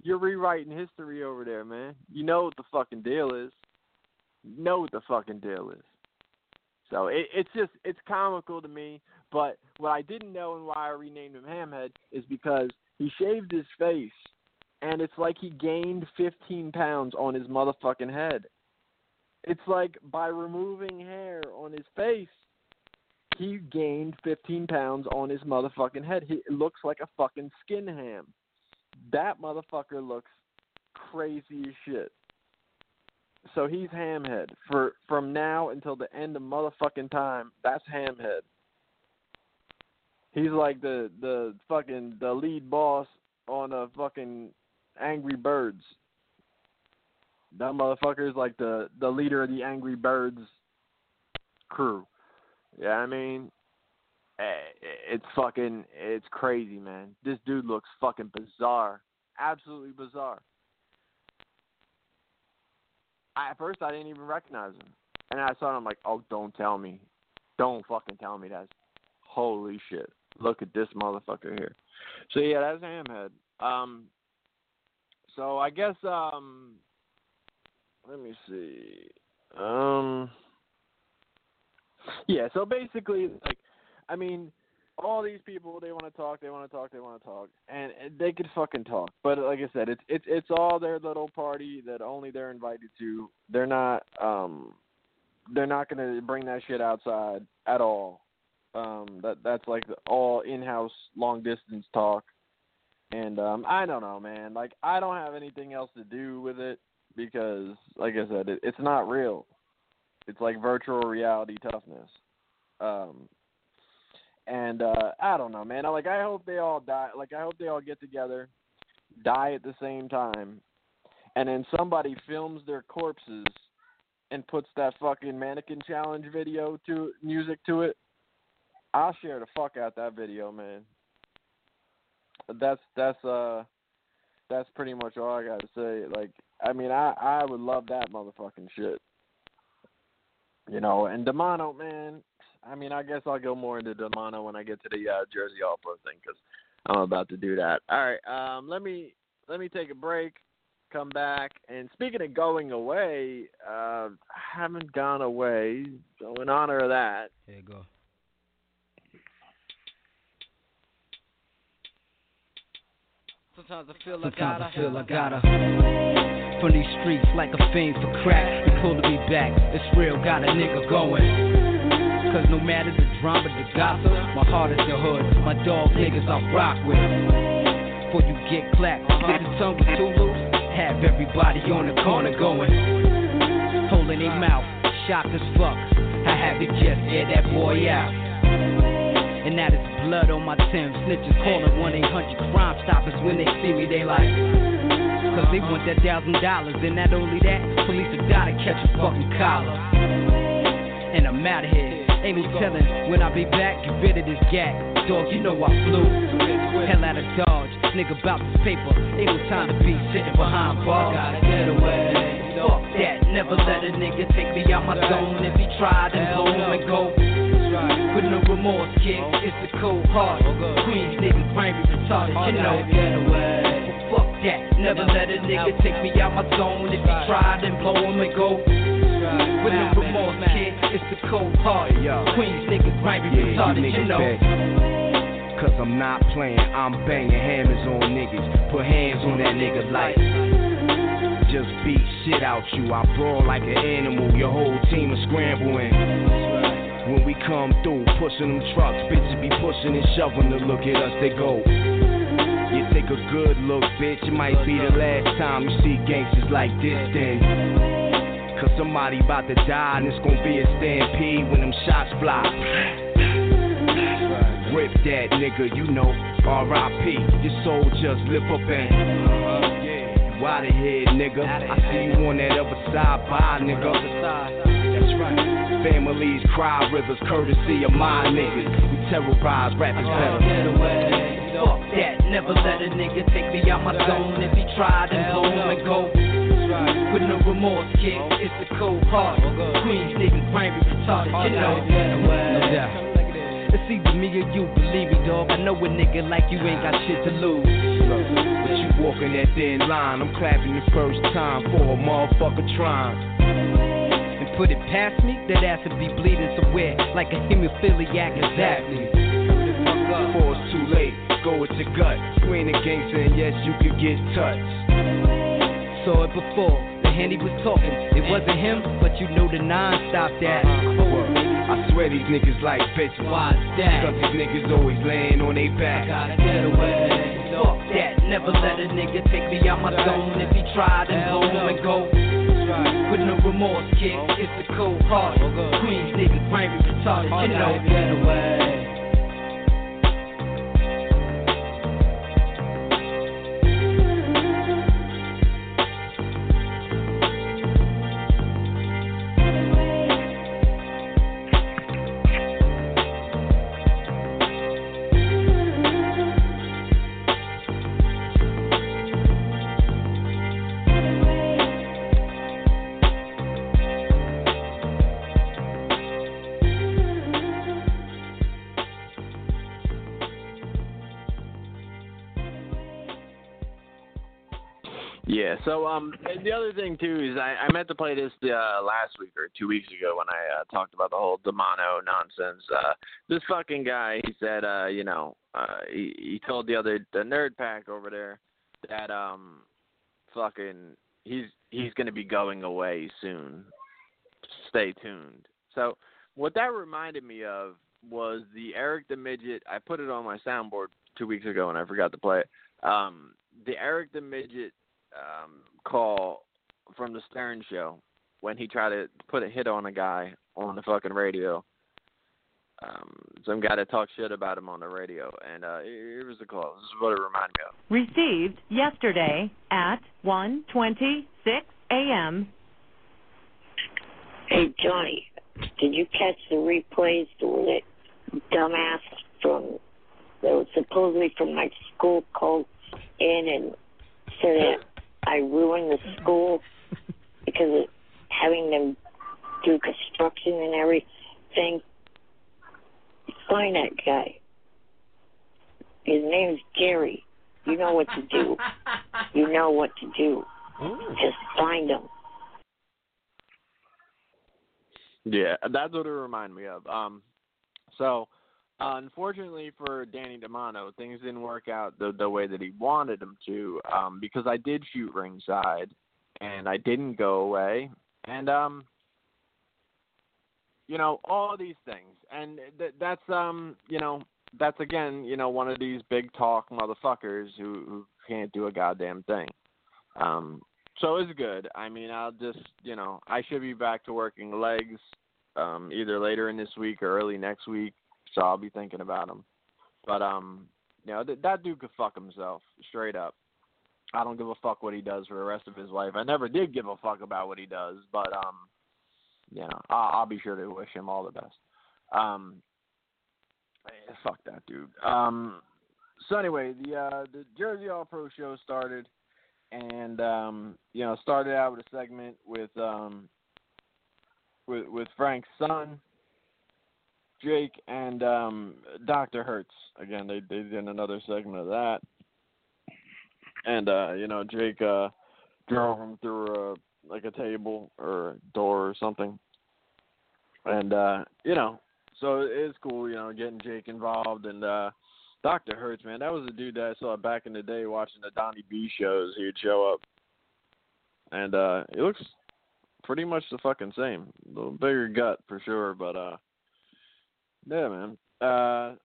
you're rewriting history over there, man. You know what the fucking deal is. So it's just, it's comical to me. But what I didn't know and why I renamed him Hamhead is because he shaved his face, and it's like he gained 15 pounds on his motherfucking head. It's like by removing hair on his face, he gained 15 pounds on his motherfucking head. He looks like a fucking skin ham. That motherfucker looks crazy as shit. So he's Hamhead. From now until the end of motherfucking time, that's Hamhead. He's like the fucking the lead boss on a fucking Angry Birds. That motherfucker is like the leader of the Angry Birds crew. Yeah, I mean, it's crazy, man. This dude looks fucking bizarre. Absolutely bizarre. At first, I didn't even recognize him. And I saw him, I'm like, oh, don't tell me. Don't fucking tell me that. Holy shit. Look at this motherfucker here. So, yeah, that's Hamhead. So, I guess, let me see. Yeah, so basically, like, I mean, all these people, they want to talk. And they could fucking talk. But like I said, it's all their little party that only they're invited to. They're not going to bring that shit outside at all. That's like all in-house long distance talk. And I don't know, man. Like, I don't have anything else to do with it because, like I said, it's not real. It's like virtual reality toughness. And I don't know, man. Like, I hope they all die. Like, I hope they all get together, die at the same time, and then somebody films their corpses and puts that fucking mannequin challenge video to music to it. I'll share the fuck out that video, man. That's pretty much all I got to say. Like, I mean, I would love that motherfucking shit. You know, and DeMano, man. I mean, I guess I'll go more into DeMano when I get to the Jersey All Pro thing because I'm about to do that. All right, let me take a break, come back. And speaking of going away, I haven't gone away, so in honor of that. Here you go. Sometimes I feel like I gotta. From these streets like a fiend for crack. It's cool to be back, it's real, got a nigga going. Cause no matter the drama, the gossip, my heart is your hood, my dog niggas I rock with. Before you get clapped, get the tongue with two loops. Have everybody on the corner going, holding their mouth, shocked as fuck. I had to just air that boy out. And now there's blood on my Tim. Snitches calling 1-800 crime stoppers. When they see me, they like, cause they want that $1,000, and not only that, police have gotta catch a fucking collar. And I'm outta here, ain't no telling when I be back. Get rid of this gag, dog, you know I flew. Hell out of Dodge, nigga bout this paper. Ain't no time to be sitting behind bars. Gotta get away, fuck that. Never let a nigga take me out my zone. If he tried, then blow him and go. With no remorse, kid, it's the cold heart. Queens niggas brain be retarded, you know. Get away. Fuck that, never let a nigga take me out my zone. If he tried, then blow him and go. With no remorse, kid, it's the cold heart. Queens niggas might be retarded, you know. Cause I'm not playing, I'm banging hammers on niggas. Put hands on that nigga's life. Just beat shit out you, I brawl like an animal. Your whole team is scrambling. when we come through. Pushing them trucks, bitches be pushing and shoving to look at us, they go. You take a good look, bitch, it might be the last time you see gangsters like this then. Cause somebody about to die and it's gonna be a stampede when them shots fly. Rip that nigga, you know, R.I.P. Your soul just lift up and... out of here, nigga. I see you on that other side, bye, nigga. That's right. Families cry rivers, courtesy of my niggas. We terrorize rappers better. Fuck that, never let a nigga take me out my zone. If he tried and blow him and go. With no remorse, kid, it's the cold heart. Queens niggas, brain retarded, you know. No doubt. It's either me or you, believe me, dog. I know a nigga like you ain't got shit to lose. But you walking that dead line, I'm clapping the first time for a motherfucker trying. And put it past me, that ass would be bleeding somewhere like a hemophiliac, exactly. Before it's too late, go with your gut. You ain't a gangster and yes, you could get touched. Saw it before, the hand he was talking. It wasn't him, but you know the nine stopped that. I swear these niggas like bitches. Why's that? Cause these niggas always laying on their back. I gotta get away. Fuck that, never let a nigga take me out my zone. If he tried and blow him and go. With no remorse, kid, it's the cold heart. Queens niggas, brain retarded, you know. Get away. So the other thing too is I meant to play this last week or 2 weeks ago when I talked about the whole DeMano nonsense. This fucking guy, he said, he told the nerd pack over there that he's gonna be going away soon. Stay tuned. So what that reminded me of was the Eric the Midget. I put it on my soundboard 2 weeks ago and I forgot to play it. The Eric the Midget. Call from the Stern Show when he tried to put a hit on a guy on the fucking radio. Some guy that talked shit about him on the radio, and here was the call. This is what it reminded me of. Received yesterday at 1:26 a.m. Hey, Johnny, did you catch the replays doing it? Dumbass that was supposedly from my school called in and said that I ruined the school because of having them do construction and everything. Find that guy. His name's Gary. You know what to do. You know what to do. Just find him. Yeah, that's what it reminded me of. So, unfortunately for Danny DeMano, things didn't work out the way that he wanted them to, because I did shoot ringside, and I didn't go away, and, all these things, and that's again, one of these big talk motherfuckers who can't do a goddamn thing, so it's good. I mean, I'll just, I should be back to working legs, either later in this week or early next week. So I'll be thinking about him. But, that dude could fuck himself, straight up. I don't give a fuck what he does for the rest of his life. I never did give a fuck about what he does, but, I'll be sure to wish him all the best. Fuck that dude. So anyway, the Jersey All Pro show started, and, started out with a segment with Frank's son, Jake, and Dr. Hertz. Again, they did another segment of that. And, Jake drove him through a table or a door or something. And, so it's cool, getting Jake involved. And Dr. Hertz, man, that was a dude that I saw back in the day watching the Donnie B shows. He would show up. And he looks pretty much the fucking same. A little bigger gut for sure, but... Yeah, man. So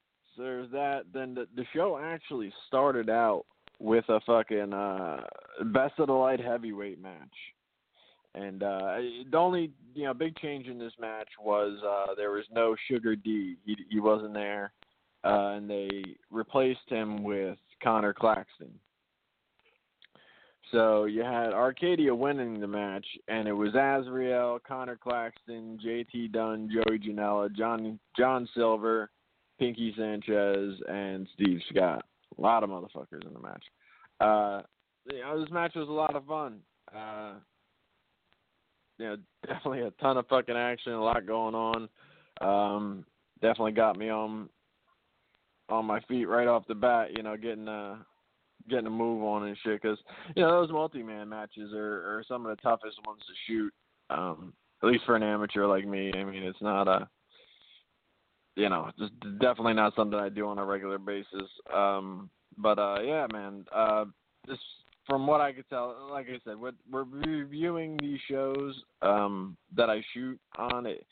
there's that. Then the show actually started out with a fucking best of the light heavyweight match. And the only big change in this match was there was no Sugar D. He wasn't there. And they replaced him with Connor Claxton. So you had Arcadia winning the match, and it was Azrael, Connor Claxton, JT Dunn, Joey Janela, John Silver, Pinky Sanchez, and Steve Scott. A lot of motherfuckers in the match. This match was a lot of fun. Definitely a ton of fucking action, a lot going on. Definitely got me on my feet right off the bat, getting a move on and shit, because, those multi-man matches are some of the toughest ones to shoot, at least for an amateur like me. I mean, it's not just definitely not something I do on a regular basis. Yeah, man, this, from what I could tell, like I said, we're reviewing these shows that I shoot on it.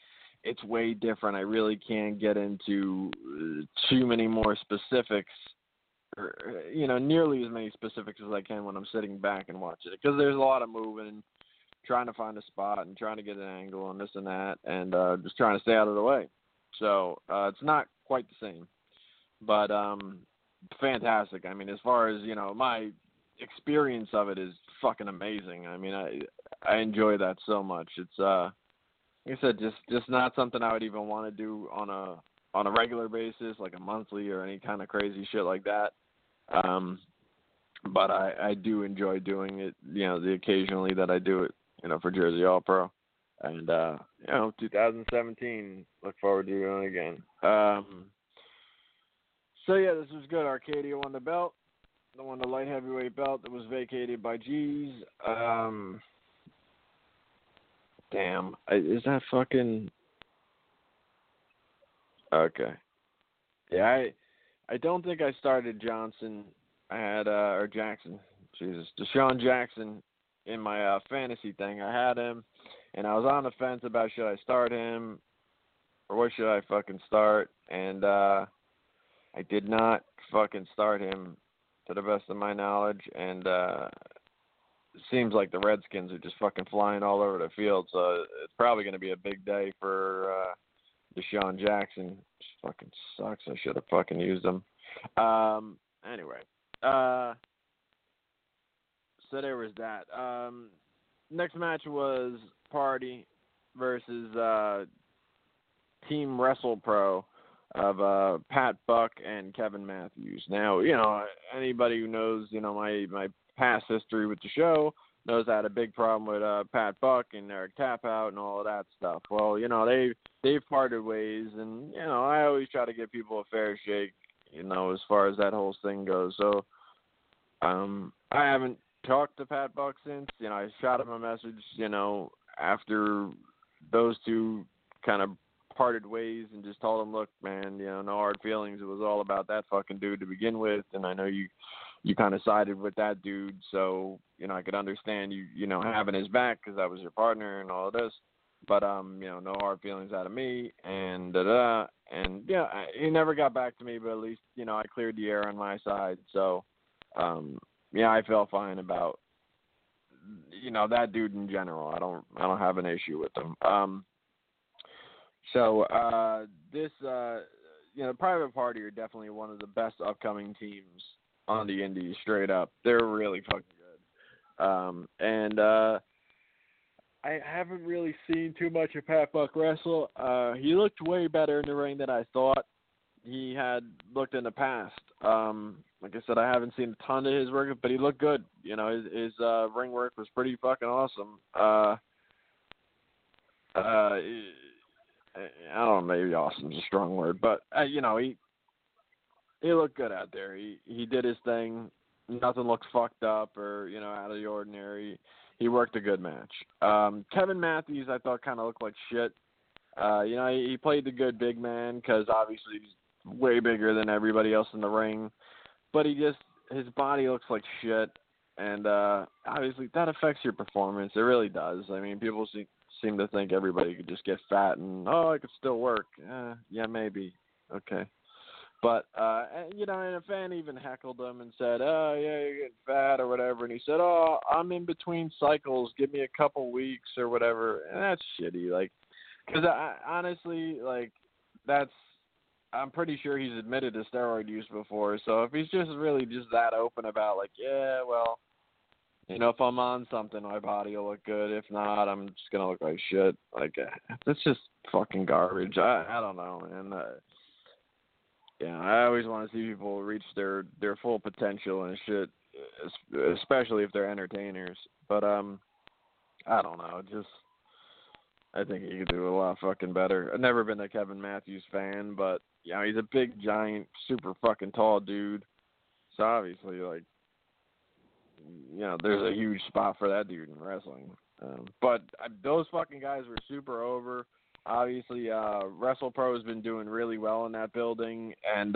It's way different. I really can't get into too many more specifics, nearly as many specifics as I can when I'm sitting back and watching it, because there's a lot of moving and trying to find a spot and trying to get an angle and this and that, and just trying to stay out of the way. So it's not quite the same, but fantastic. I mean, as far as, my experience of it is fucking amazing. I mean, I enjoy that so much. It's like I said, just not something I would even want to do on a regular basis, like a monthly or any kind of crazy shit like that. But I do enjoy doing it, the occasionally that I do it, for Jersey All Pro. And 2017, look forward to doing it again. This was good. Arcadia won the belt. They won the light heavyweight belt that was vacated by G's. Damn. Is that fucking... Okay. Yeah, I don't think I started Johnson. I had, or Jackson. Jesus. Deshaun Jackson in my fantasy thing. I had him, and I was on the fence about should I start him or what should I fucking start. And I did not fucking start him to the best of my knowledge. And it seems like the Redskins are just fucking flying all over the field. So it's probably going to be a big day for... Deshaun Jackson, which fucking sucks. I should have fucking used him. Anyway. So there was that. Next match was Party versus Team Wrestle Pro of Pat Buck and Kevin Matthews. Now, anybody who knows, my past history with the show knows I had a big problem with Pat Buck and their tap out and all of that stuff. Well, they've parted ways, and, I always try to give people a fair shake, as far as that whole thing goes. So I haven't talked to Pat Buck since. I shot him a message, after those two kind of parted ways and just told him, look, man, no hard feelings. It was all about that fucking dude to begin with, and I know you kind of sided with that dude, so, I could understand you, having his back because I was your partner and all of this, but, no hard feelings out of me, and he never got back to me, but at least, I cleared the air on my side, so, I felt fine about, that dude in general. I don't have an issue with him. Private Party are definitely one of the best upcoming teams on the indies, straight up. They're really fucking good. I haven't really seen too much of Pat Buck wrestle. He looked way better in the ring than I thought he had looked in the past. Like I said, I haven't seen a ton of his work, but he looked good. His ring work was pretty fucking awesome. I don't know, maybe awesome's a strong word, but, he looked good out there. He did his thing. Nothing looked fucked up or, out of the ordinary. He worked a good match. Kevin Matthews, I thought, kind of looked like shit. He played the good big man because obviously he's way bigger than everybody else in the ring. But his body looks like shit. And obviously that affects your performance. It really does. I mean, people see seem to think everybody could just get fat and, oh, I could still work. Yeah, maybe. Okay. But, you know, and a fan even heckled him and said, oh, yeah, you're getting fat or whatever. And he said, oh, I'm in between cycles. Give me a couple weeks or whatever. And that's shitty. Like, because honestly, like, that's, I'm pretty sure he's admitted to steroid use before. So if he's just really just that open about, like, yeah, well, you know, if I'm on something, my body will look good. If not, I'm just going to look like shit. Like, that's just fucking garbage. I don't know, man. Yeah, I always want to see people reach their full potential and shit, especially if they're entertainers. But, I don't know. Just, I think he could do a lot fucking better. I've never been a Kevin Matthews fan, but, you know, he's a big, giant, super fucking tall dude. So obviously, like, you know, there's a huge spot for that dude in wrestling. But those fucking guys were super over. Obviously, WrestlePro has been doing really well in that building. And,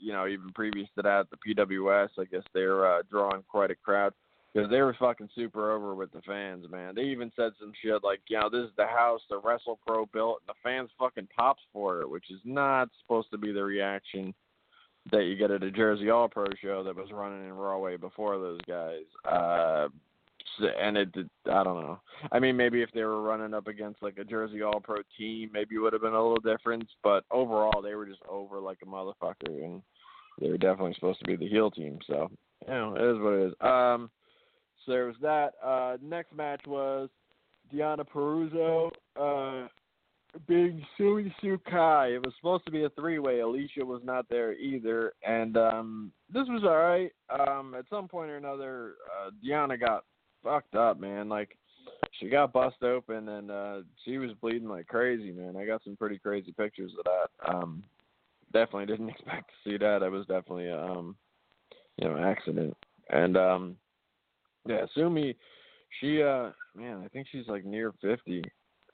you know, even previous to that, the PWS, I guess they're drawing quite a crowd. Because they were fucking super over with the fans, man. They even said some shit like, you know, this is the house the WrestlePro built, and the fans fucking pops for it, which is not supposed to be the reaction that you get at a Jersey All Pro show that was running in Raw way before those guys. And it did, I don't know. I mean, maybe if they were running up against like a Jersey All Pro team, maybe it would have been a little different. But overall, they were just over like a motherfucker, and they were definitely supposed to be the heel team. So, you know, it is what it is. So there was that. Next match was Deonna Purrazzo, being Sui Sukai. It was supposed to be a three-way. Alicia was not there either, and this was all right. At some point or another, Deonna got fucked up, man. Like, she got bust open, and she was bleeding like crazy, man. I got some pretty crazy pictures of that. Definitely didn't expect to see that. It was definitely a, you know, accident. And yeah, Sumi, she man, I think she's like near 50.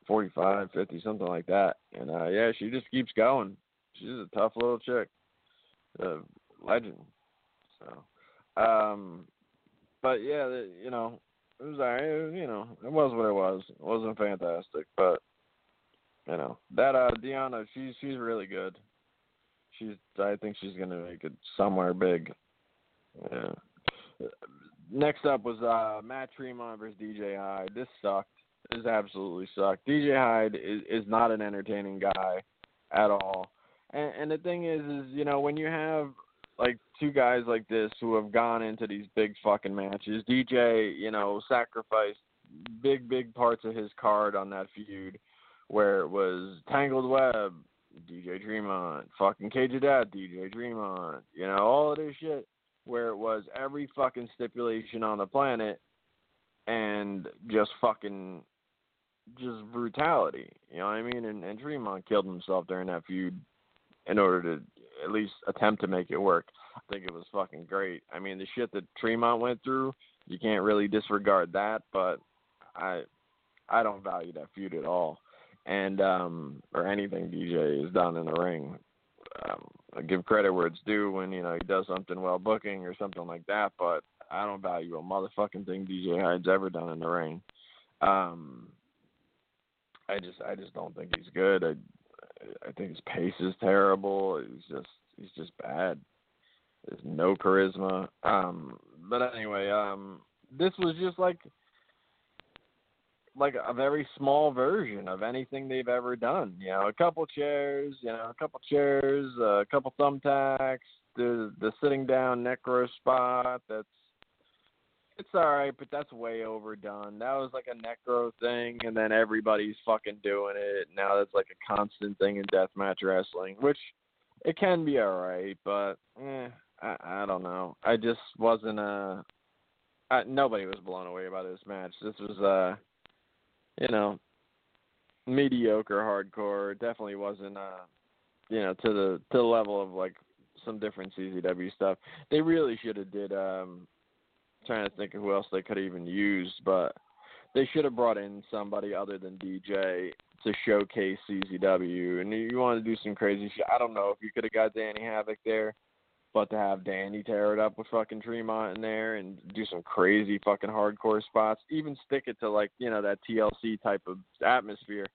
45, 50, something like that. And, yeah, she just keeps going. She's a tough little chick. A legend. So, but, yeah, you know, it was all right. You know, it was what it was. It wasn't fantastic, but, you know. That Deonna, she's really good. I think she's going to make it somewhere big. Yeah. Next up was Matt Tremont versus DJ Hyde. This sucked. This absolutely sucked. DJ Hyde is not an entertaining guy at all. And the thing is, you know, when you have, like, two guys like this who have gone into these big fucking matches, DJ, you know, sacrificed big parts of his card on that feud where it was Tangled Web, DJ Tremont, fucking Cage of Death, DJ Tremont, you know, all of this shit where it was every fucking stipulation on the planet and just fucking... just brutality, you know what I mean? And Tremont killed himself during that feud in order to at least attempt to make it work. I think it was fucking great. I mean, the shit that Tremont went through, you can't really disregard that, but I don't value that feud at all. And, or anything DJ has done in the ring. I give credit where it's due when, you know, he does something well booking or something like that, but I don't value a motherfucking thing DJ Hyde's ever done in the ring. I just don't think he's good. I think his pace is terrible. He's just bad. There's no charisma. But anyway, this was just like a very small version of anything they've ever done. You know, a couple chairs, a couple thumbtacks, the sitting down necro spot. It's all right, but that's way overdone. That was like a necro thing, and then everybody's fucking doing it. Now that's like a constant thing in deathmatch wrestling, which it can be all right, but I don't know. I just wasn't nobody was blown away by this match. This was you know, mediocre hardcore. It definitely wasn't you know, to the level of like some different CZW stuff. They really should have did trying to think of who else they could have even used, but they should have brought in somebody other than DJ to showcase CZW. And you want to do some crazy shit. I don't know if you could have got Danny Havoc there. But to have Danny tear it up with fucking Tremont in there and do some crazy fucking hardcore spots, even stick it to, like, you know, that TLC type of atmosphere,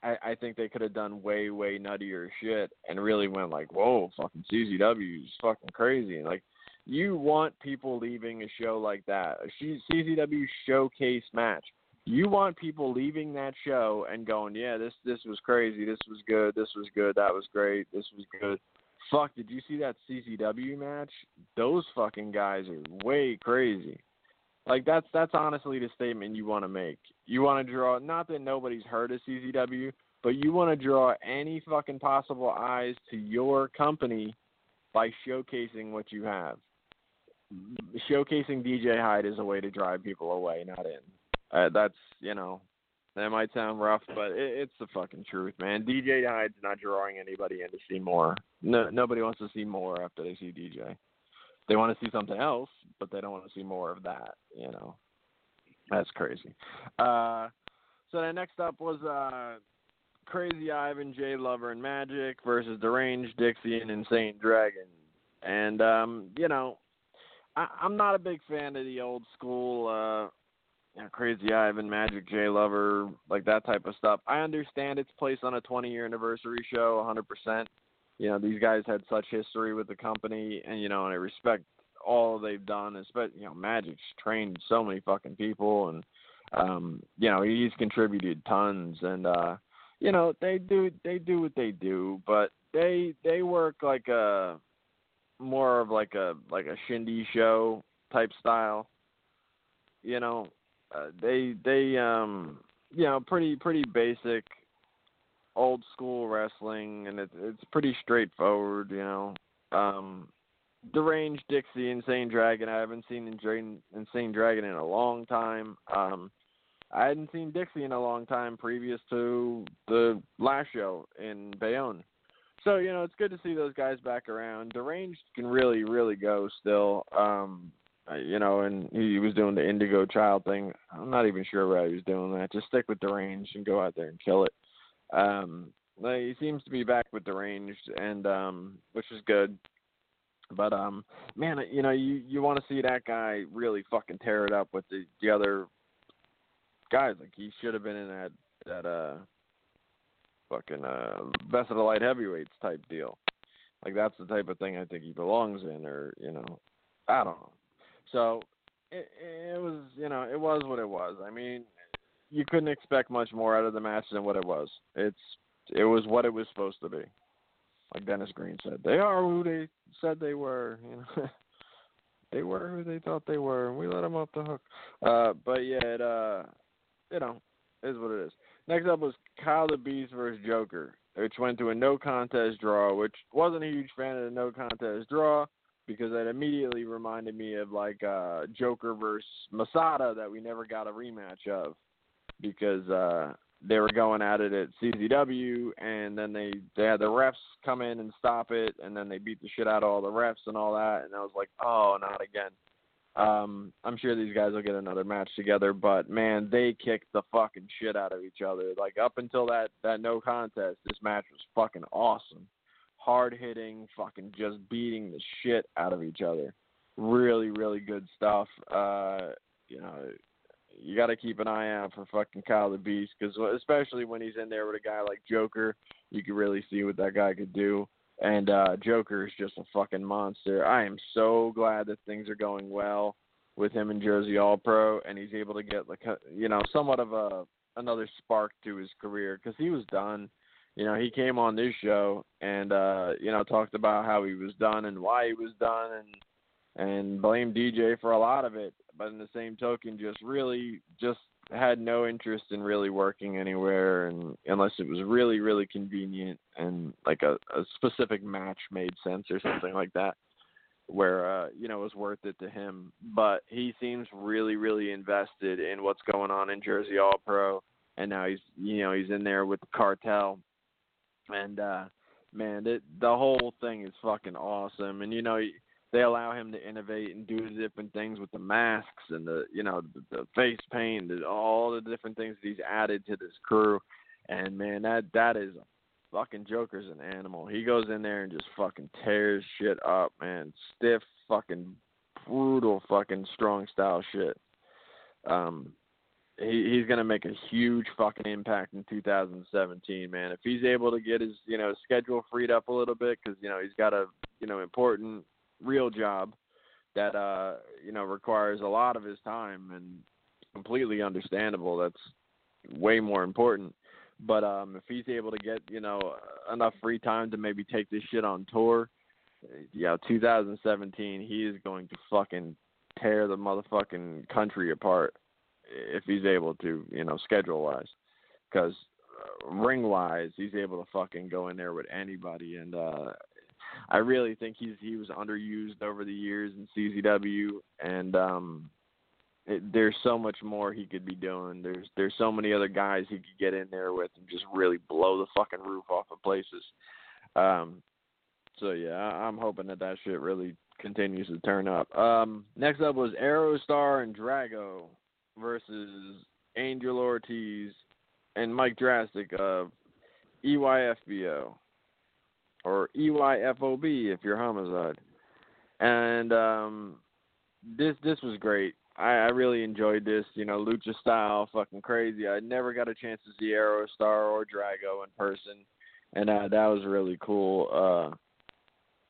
I think they could have done way, way nuttier shit and really went like, whoa, fucking CZW is fucking crazy. And, like, you want people leaving a show like that, a CZW showcase match. You want people leaving that show and going, yeah, this was crazy. This was good, that was great, this was good. Fuck, did you see that CZW match? Those fucking guys are way crazy. Like, that's honestly the statement you want to make. You want to draw, not that nobody's heard of CZW, but you want to draw any fucking possible eyes to your company by showcasing what you have. Showcasing DJ Hyde is a way to drive people away, not in. That's, you know, that might sound rough, but it's the fucking truth, man. DJ Hyde's not drawing anybody in to see more. No, nobody wants to see more after they see DJ. They want to see something else, but they don't want to see more of that, you know. That's crazy. So then next up was Crazy Ivan, Jay Lover, and Magic versus Deranged, Dixie, and Insane Dragon. And, you know, I'm not a big fan of the old school Crazy Ivan, Magic, J Lover, like that type of stuff. I understand its place on a 20-year anniversary show, 100%. You know, these guys had such history with the company, and, you know, and I respect all they've done. Especially, you know, Magic's trained so many fucking people, and, you know, he's contributed tons. And, you know, they do what they do, but they work like a more of like a shindy show type style, you know. They you know, pretty basic old school wrestling, and it's pretty straightforward, you know. Deranged, Dixie, Insane Dragon. I haven't seen Insane Dragon in a long time. I hadn't seen Dixie in a long time previous to the last show in Bayonne. So, you know, it's good to see those guys back around. Deranged can really, really go still. You know, and he was doing the Indigo Child thing. I'm not even sure why he was doing that. Just stick with Deranged and go out there and kill it. He seems to be back with Deranged, and which is good. But man, you know, you want to see that guy really fucking tear it up with the other guys. Like, he should have been in that fucking Best of the Light Heavyweights type deal. Like, that's the type of thing I think he belongs in, or, you know, I don't know. So it was, you know, it was what it was. I mean, you couldn't expect much more out of the match than what it was. It was what it was supposed to be. Like Dennis Green said, they are who they said they were. You know, they were who they thought they were, and we let them off the hook. But yeah, it, you know, is what it is. Next up was Kyle the Beast versus Joker, which went to a no contest draw, which wasn't a huge fan of the no contest draw, because that immediately reminded me of, like, Joker versus Masada that we never got a rematch of, because they were going at it at CZW, and then they had the refs come in and stop it, and then they beat the shit out of all the refs and all that, and I was like, oh, not again. I'm sure these guys will get another match together, but, man, they kicked the fucking shit out of each other. Like, up until that no contest, this match was fucking awesome. Hard-hitting, fucking just beating the shit out of each other. Really, really good stuff. You know, you got to keep an eye out for fucking Kyle the Beast, because especially when he's in there with a guy like Joker, you can really see what that guy could do. And Joker is just a fucking monster. I am so glad that things are going well with him in Jersey All Pro, and he's able to get, like, you know, somewhat of another spark to his career, because he was done. You know, he came on this show and, you know, talked about how he was done and why he was done, and blamed DJ for a lot of it. But in the same token, just had no interest in really working anywhere, and unless it was really, really convenient and like a specific match made sense or something like that, where, you know, it was worth it to him. But he seems really, really invested in what's going on in Jersey All Pro. And now he's in there with the Cartel. And, man, the whole thing is fucking awesome. And, you know, they allow him to innovate and do different things with the masks and the, you know, the face paint, all the different things that he's added to this crew. And, man, that is a Fucking Joker's an animal. He goes in there and just fucking tears shit up, man. Stiff, fucking brutal, fucking strong style shit. He's going to make a huge fucking impact in 2017, man. If he's able to get his, schedule freed up a little bit, because, he's got a, important real job that, requires a lot of his time, and completely understandable. That's way more important. But if he's able to get, enough free time to maybe take this shit on tour, 2017, he is going to fucking tear the motherfucking country apart. If he's able to, schedule-wise. Because ring-wise, he's able to fucking go in there with anybody. And I really think he was underused over the years in CZW. And there's so much more he could be doing. There's so many other guys he could get in there with and just really blow the fucking roof off of places. I'm hoping that shit really continues to turn up. Next up was Aerostar and Drago versus Angel Ortiz and Mike Drastic of EYFBO, or EYFOB if you're homicide. And this was great. I really enjoyed this, lucha style, fucking crazy. I never got a chance to see Aerostar or Drago in person, and that was really cool.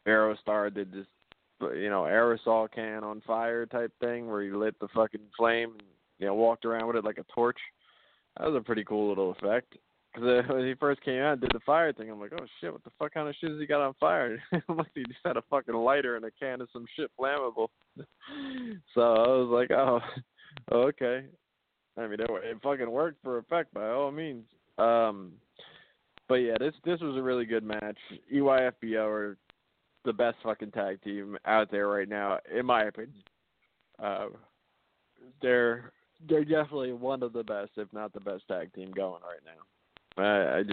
Aerostar did this, aerosol can on fire type thing where he lit the fucking flame and walked around with it like a torch. That was a pretty cool little effect. Because when he first came out and did the fire thing, I'm like, oh shit, what the fuck kind of shit has he got on fire? I'm like, he just had a fucking lighter and a can of some shit flammable. So I was like, oh, okay. I mean, it fucking worked for effect by all means. But yeah, this was a really good match. EYFBO are the best fucking tag team out there right now, in my opinion. They're definitely one of the best, if not the best tag team going right now. I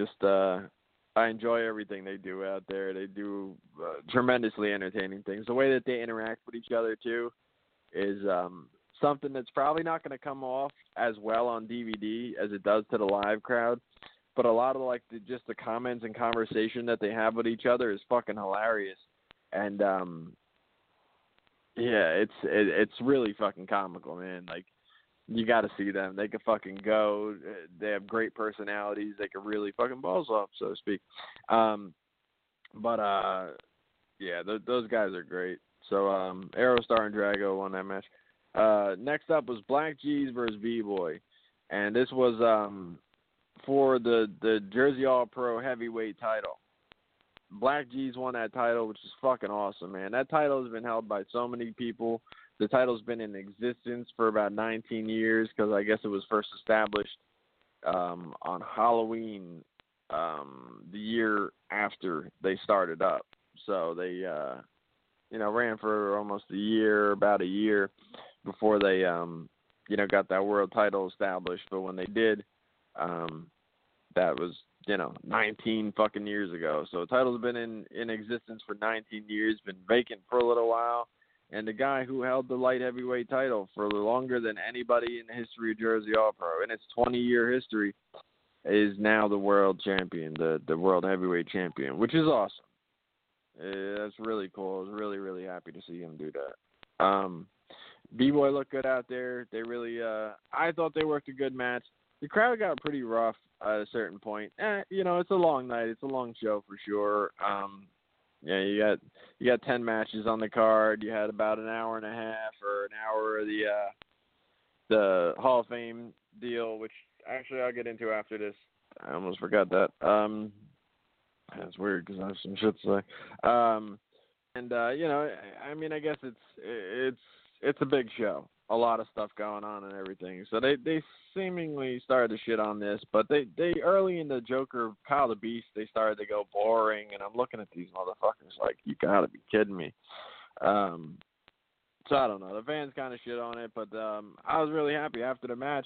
enjoy everything they do out there. They do tremendously entertaining things. The way that they interact with each other too is something that's probably not going to come off as well on DVD as it does to the live crowd. But a lot of just the comments and conversation that they have with each other is fucking hilarious. And yeah, it's really fucking comical, man. Like, you got to see them. They can fucking go. They have great personalities. They can really fucking balls off, so to speak. Those guys are great. So, Aerostar and Drago won that match. Next up was Black G's versus B-Boy. And this was for the Jersey All Pro heavyweight title. Black G's won that title, which is fucking awesome, man. That title has been held by so many people. The title's been in existence for about 19 years because I guess it was first established on Halloween the year after they started up. So they, ran for almost about a year before they, got that world title established. But when they did, that was, 19 fucking years ago. So the title's been in existence for 19 years, been vacant for a little while. And the guy who held the light heavyweight title for longer than anybody in the history of Jersey All-Pro, in its 20-year history, is now the world champion, the world heavyweight champion, which is awesome. That's really cool. I was really, really happy to see him do that. B-Boy looked good out there. They really, I thought they worked a good match. The crowd got pretty rough at a certain point. It's a long night. It's a long show for sure. You got 10 matches on the card. You had about an hour and a half or an hour of the Hall of Fame deal, which actually I'll get into after this. I almost forgot that. That's weird because I have some shit to say. I guess it's a big show. A lot of stuff going on and everything. So they seemingly started to shit on this, but they early in the Joker, Kyle the Beast, they started to go boring, and I'm looking at these motherfuckers like, you gotta be kidding me. So I don't know. The fans kind of shit on it, but I was really happy after the match.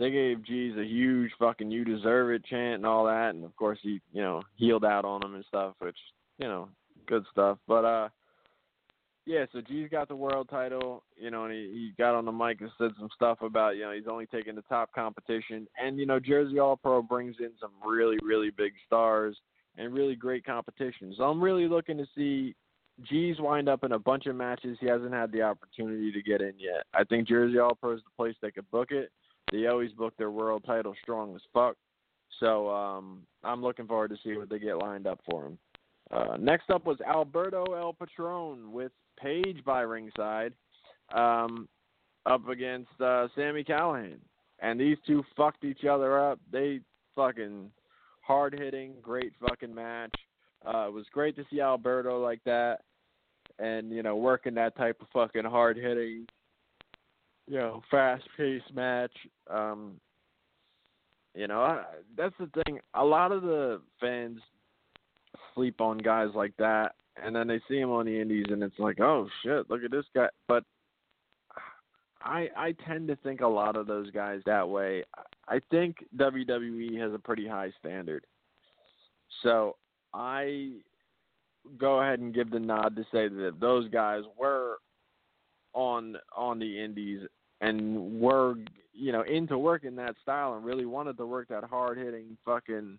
They gave G's a huge fucking "you deserve it" chant and all that, and of course he healed out on him and stuff, which good stuff. But yeah, so G's got the world title, and he got on the mic and said some stuff about, he's only taking the top competition. And, Jersey All Pro brings in some really, really big stars and really great competition. So I'm really looking to see G's wind up in a bunch of matches he hasn't had the opportunity to get in yet. I think Jersey All Pro is the place they could book it. They always book their world title strong as fuck. So I'm looking forward to see what they get lined up for him. Next up was Alberto El Patron with Paige by ringside up against Sami Callihan. And these two fucked each other up. They fucking hard-hitting, great fucking match. It was great to see Alberto like that and, you know, working that type of fucking hard-hitting, you know, fast-paced match. You know, that's the thing. A lot of the fans sleep on guys like that, and then they see him on the indies, and it's like, oh, shit, look at this guy. But I tend to think a lot of those guys that way. I think WWE has a pretty high standard. So I go ahead and give the nod to say that if those guys were on the indies and were, you know, into working that style and really wanted to work that hard-hitting fucking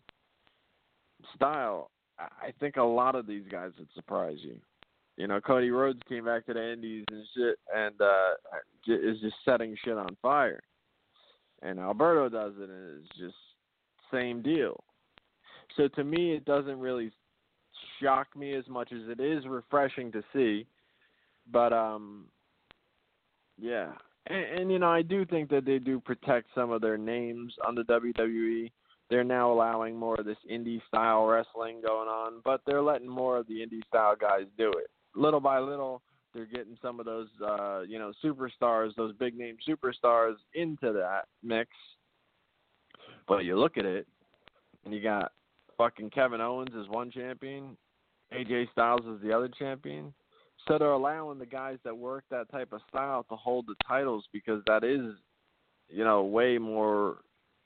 style, I think a lot of these guys would surprise you. You know, Cody Rhodes came back to the indies and shit and is just setting shit on fire. And Alberto does it, and it's just same deal. So to me, it doesn't really shock me as much as it is refreshing to see. But, yeah. And, you know, I do think that they do protect some of their names on the WWE. They're now allowing more of this indie-style wrestling going on, but they're letting more of the indie-style guys do it. Little by little, they're getting some of those, you know, superstars, those big-name superstars into that mix. But you look at it, and you got fucking Kevin Owens as one champion, AJ Styles as the other champion. So they're allowing the guys that work that type of style to hold the titles because that is, you know, way more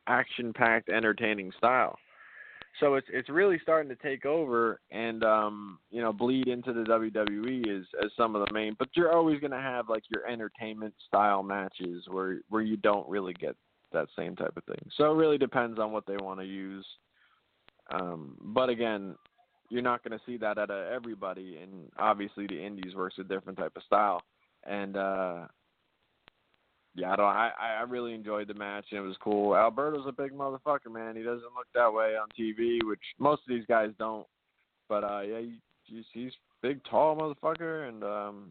action-packed, entertaining style. So it's really starting to take over and, you know, bleed into the WWE as some of the main. But you're always going to have, like, your entertainment-style matches where you don't really get that same type of thing. So it really depends on what they want to use. But, again, you're not going to see that out of everybody. And, obviously, the indies works a different type of style. And, yeah, I really enjoyed the match, and it was cool. Alberto's a big motherfucker, man. He doesn't look that way on TV, which most of these guys don't. But, yeah, he's big, tall motherfucker, and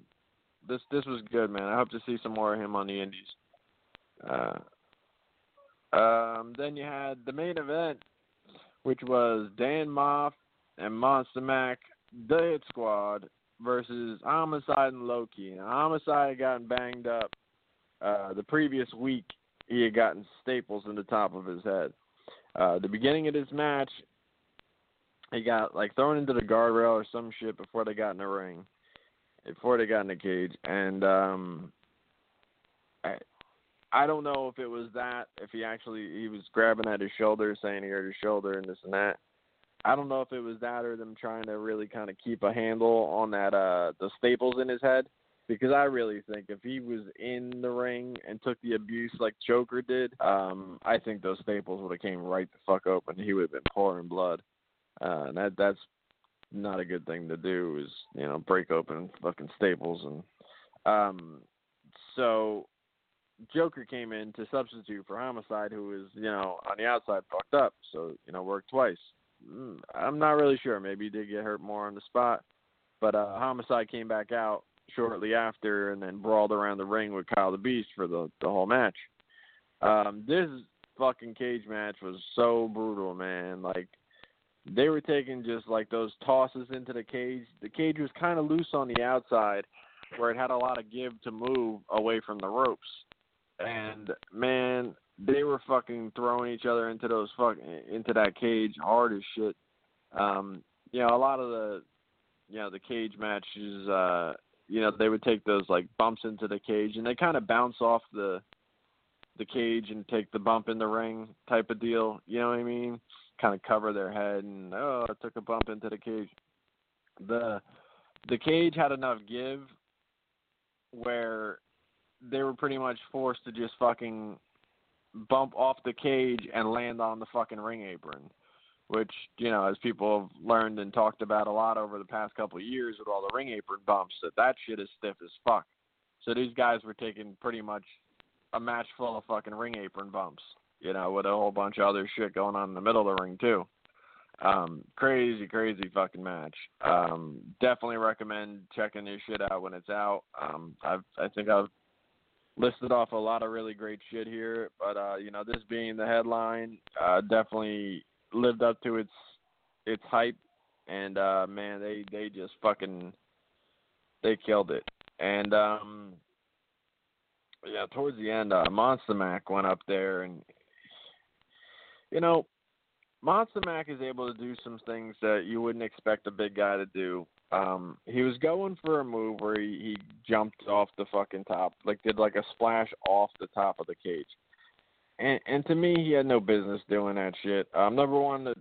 this was good, man. I hope to see some more of him on the indies. Then you had the main event, which was Dan Moff and Monster Mac, the Hit Squad, versus Homicide and Low-Key. And Homicide had gotten banged up. The previous week, he had gotten staples in the top of his head. The beginning of this match, he got, like, thrown into the guardrail or some shit before they got in the ring, before they got in the cage. And I don't know if it was that, if he was grabbing at his shoulder, saying he hurt his shoulder and this and that. I don't know if it was that or them trying to really kind of keep a handle on that the staples in his head. Because I really think if he was in the ring and took the abuse like Joker did, I think those staples would have came right the fuck open. He would have been pouring blood. And that's not a good thing to do is, you know, break open fucking staples. And so Joker came in to substitute for Homicide, who was, you know, on the outside fucked up. So, you know, worked twice. I'm not really sure. Maybe he did get hurt more on the spot. But Homicide came back out shortly after and then brawled around the ring with Kyle the Beast for the whole match. This fucking cage match was so brutal, man. Like, they were taking just, like, those tosses into the cage. The cage was kind of loose on the outside where it had a lot of give to move away from the ropes. And, man, they were fucking throwing each other into into that cage hard as shit. You know, a lot of the cage matches, you know, they would take those, like, bumps into the cage, and they kind of bounce off the cage and take the bump in the ring type of deal. You know what I mean? Kind of cover their head and, oh, I took a bump into the cage. The cage had enough give where they were pretty much forced to just fucking bump off the cage and land on the fucking ring apron. which, you know, as people have learned and talked about a lot over the past couple of years with all the ring apron bumps, that shit is stiff as fuck. So these guys were taking pretty much a match full of fucking ring apron bumps, you know, with a whole bunch of other shit going on in the middle of the ring too. Crazy fucking match. Definitely recommend checking this shit out when it's out. I think I've listed off a lot of really great shit here, but you know, this being the headline, definitely lived up to its hype, and man, they just fucking they killed it. And yeah, towards the end, Monster Mac went up there, and you know, Monster Mac is able to do some things that you wouldn't expect a big guy to do. He was going for a move where he jumped off the fucking top, like did like a splash off the top of the cage. And to me, he had no business doing that shit. Number one, the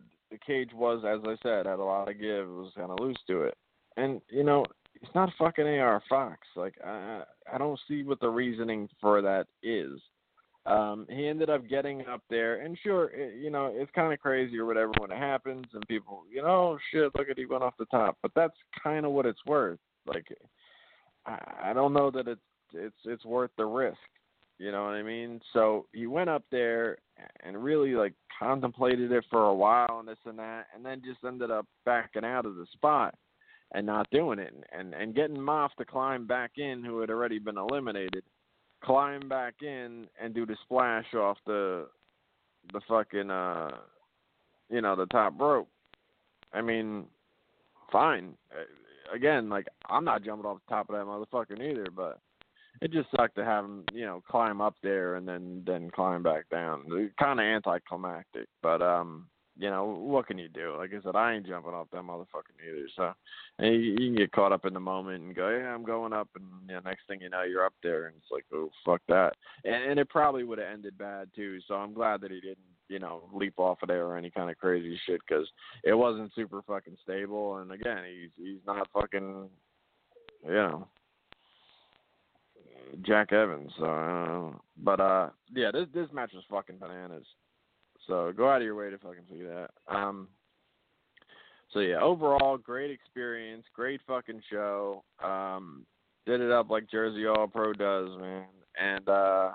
cage was, as I said, had a lot to give. It was kind of loose to it. And, you know, it's not fucking A.R. Fox. Like, I don't see what the reasoning for that is. He ended up getting up there, and sure, you know, it's kind of crazy or whatever when it happens, and people, you know, shit, look at he went off the top, but that's kind of what it's worth. Like, I don't know that it's worth the risk, you know what I mean? So he went up there and really like contemplated it for a while and this and that, and then just ended up backing out of the spot and not doing it, and getting Moff to climb back in, who had already been eliminated. Climb back in and do the splash off the fucking, you know, the top rope. I mean, fine. Again, like, I'm not jumping off the top of that motherfucker neither, but it just sucked to have him, you know, climb up there and then climb back down. Kind of anticlimactic, but, you know, what can you do? Like I said, I ain't jumping off that motherfucker either. So and you can get caught up in the moment and go, yeah, I'm going up. And you know, next thing you know, you're up there. And it's like, oh, fuck that. And it probably would have ended bad, too. So I'm glad that he didn't, you know, leap off of there or any kind of crazy shit, because it wasn't super fucking stable. And, again, he's not fucking, you know, Jack Evans. So I don't know. But, yeah, this match was fucking bananas. So go out of your way to fucking see that. So, yeah, overall, great experience, great fucking show. Did it up like Jersey All Pro does, man. And, yeah,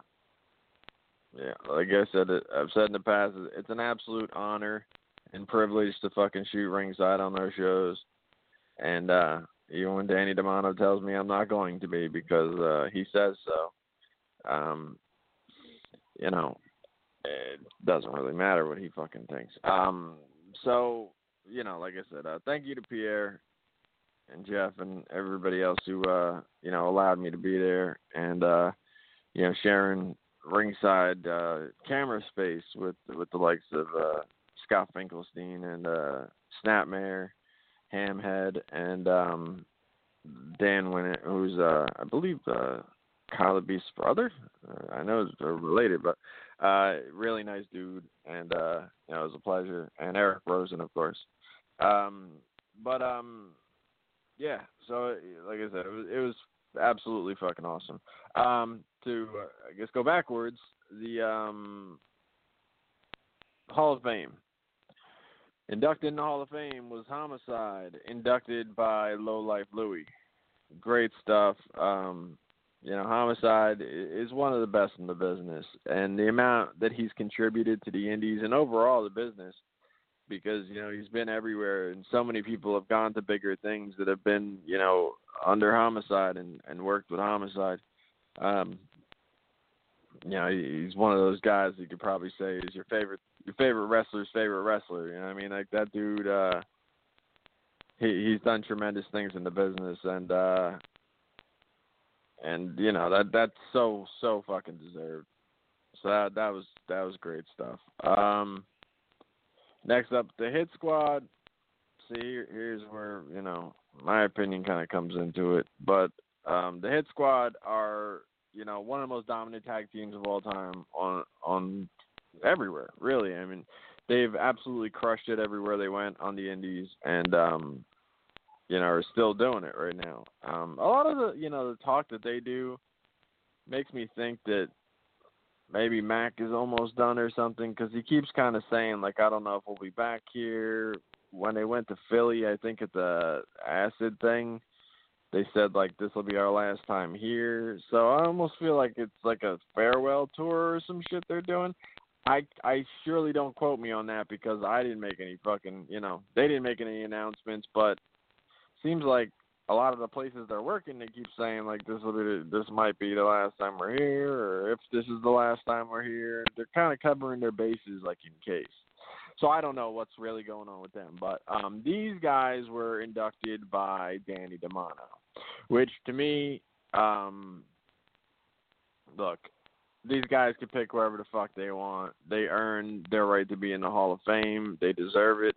like I said, I've said in the past, it's an absolute honor and privilege to fucking shoot ringside on those shows. And even when Danny DeMano tells me I'm not going to be, because he says so, you know, it doesn't really matter what he fucking thinks. So, you know, like I said, thank you to Pierre and Jeff and everybody else who, you know, allowed me to be there. And, you know, sharing ringside camera space with the likes of Scott Finkelstein and Snapmare, Hamhead, and Dan Winnett, who's, I believe, Kyle the Beast's brother. I know they're related, but really nice dude, and you know, it was a pleasure. And Eric Rosen, of course. Yeah, so like I said, it was absolutely fucking awesome. To I guess go backwards, the Hall of Fame. Inducted in the Hall of Fame was Homicide, inducted by Lowlife Louie. Great stuff. You know, Homicide is one of the best in the business, and the amount that he's contributed to the indies and overall the business, because, you know, he's been everywhere, and so many people have gone to bigger things that have been, you know, under Homicide and worked with Homicide. You know, he's one of those guys you could probably say is your favorite wrestler's favorite wrestler. You know what I mean? Like, that dude, he's done tremendous things in the business, and you know, that's so fucking deserved. So that was great stuff. Next up, the Hit Squad. See, here's where, you know, my opinion kind of comes into it. But the Hit Squad are, you know, one of the most dominant tag teams of all time on everywhere, really. I mean, they've absolutely crushed it everywhere they went on the indies, and you know, are still doing it right now. A lot of the, you know, the talk that they do makes me think that maybe Mac is almost done or something, because he keeps kind of saying, like, I don't know if we'll be back here. When they went to Philly, I think at the acid thing, they said, like, this will be our last time here. So I almost feel like it's like a farewell tour or some shit they're doing. I surely don't quote me on that, because I didn't make any fucking, you know, they didn't make any announcements, but seems like a lot of the places they're working, they keep saying, like, this might be the last time we're here, or if this is the last time we're here. They're kind of covering their bases, like, in case. So I don't know what's really going on with them, but these guys were inducted by Danny DeMano, which to me, look, these guys can pick wherever the fuck they want. They earn their right to be in the Hall of Fame. They deserve it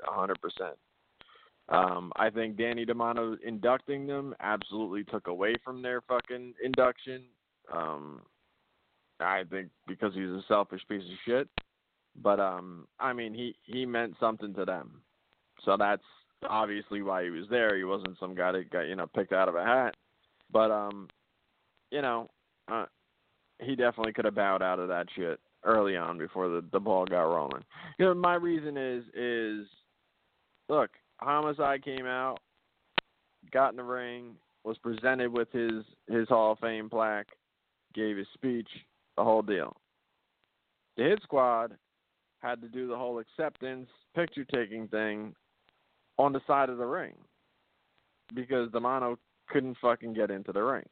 100%. I think Danny DeMano inducting them absolutely took away from their fucking induction. I think because he's a selfish piece of shit. But, I mean, he meant something to them. So that's obviously why he was there. He wasn't some guy that got, you know, picked out of a hat. But, you know, he definitely could have bowed out of that shit early on before the ball got rolling. You know, my reason is look, Homicide came out, got in the ring, was presented with his Hall of Fame plaque, gave his speech, the whole deal. The Hit Squad had to do the whole acceptance, picture-taking thing on the side of the ring because DeMano couldn't fucking get into the ring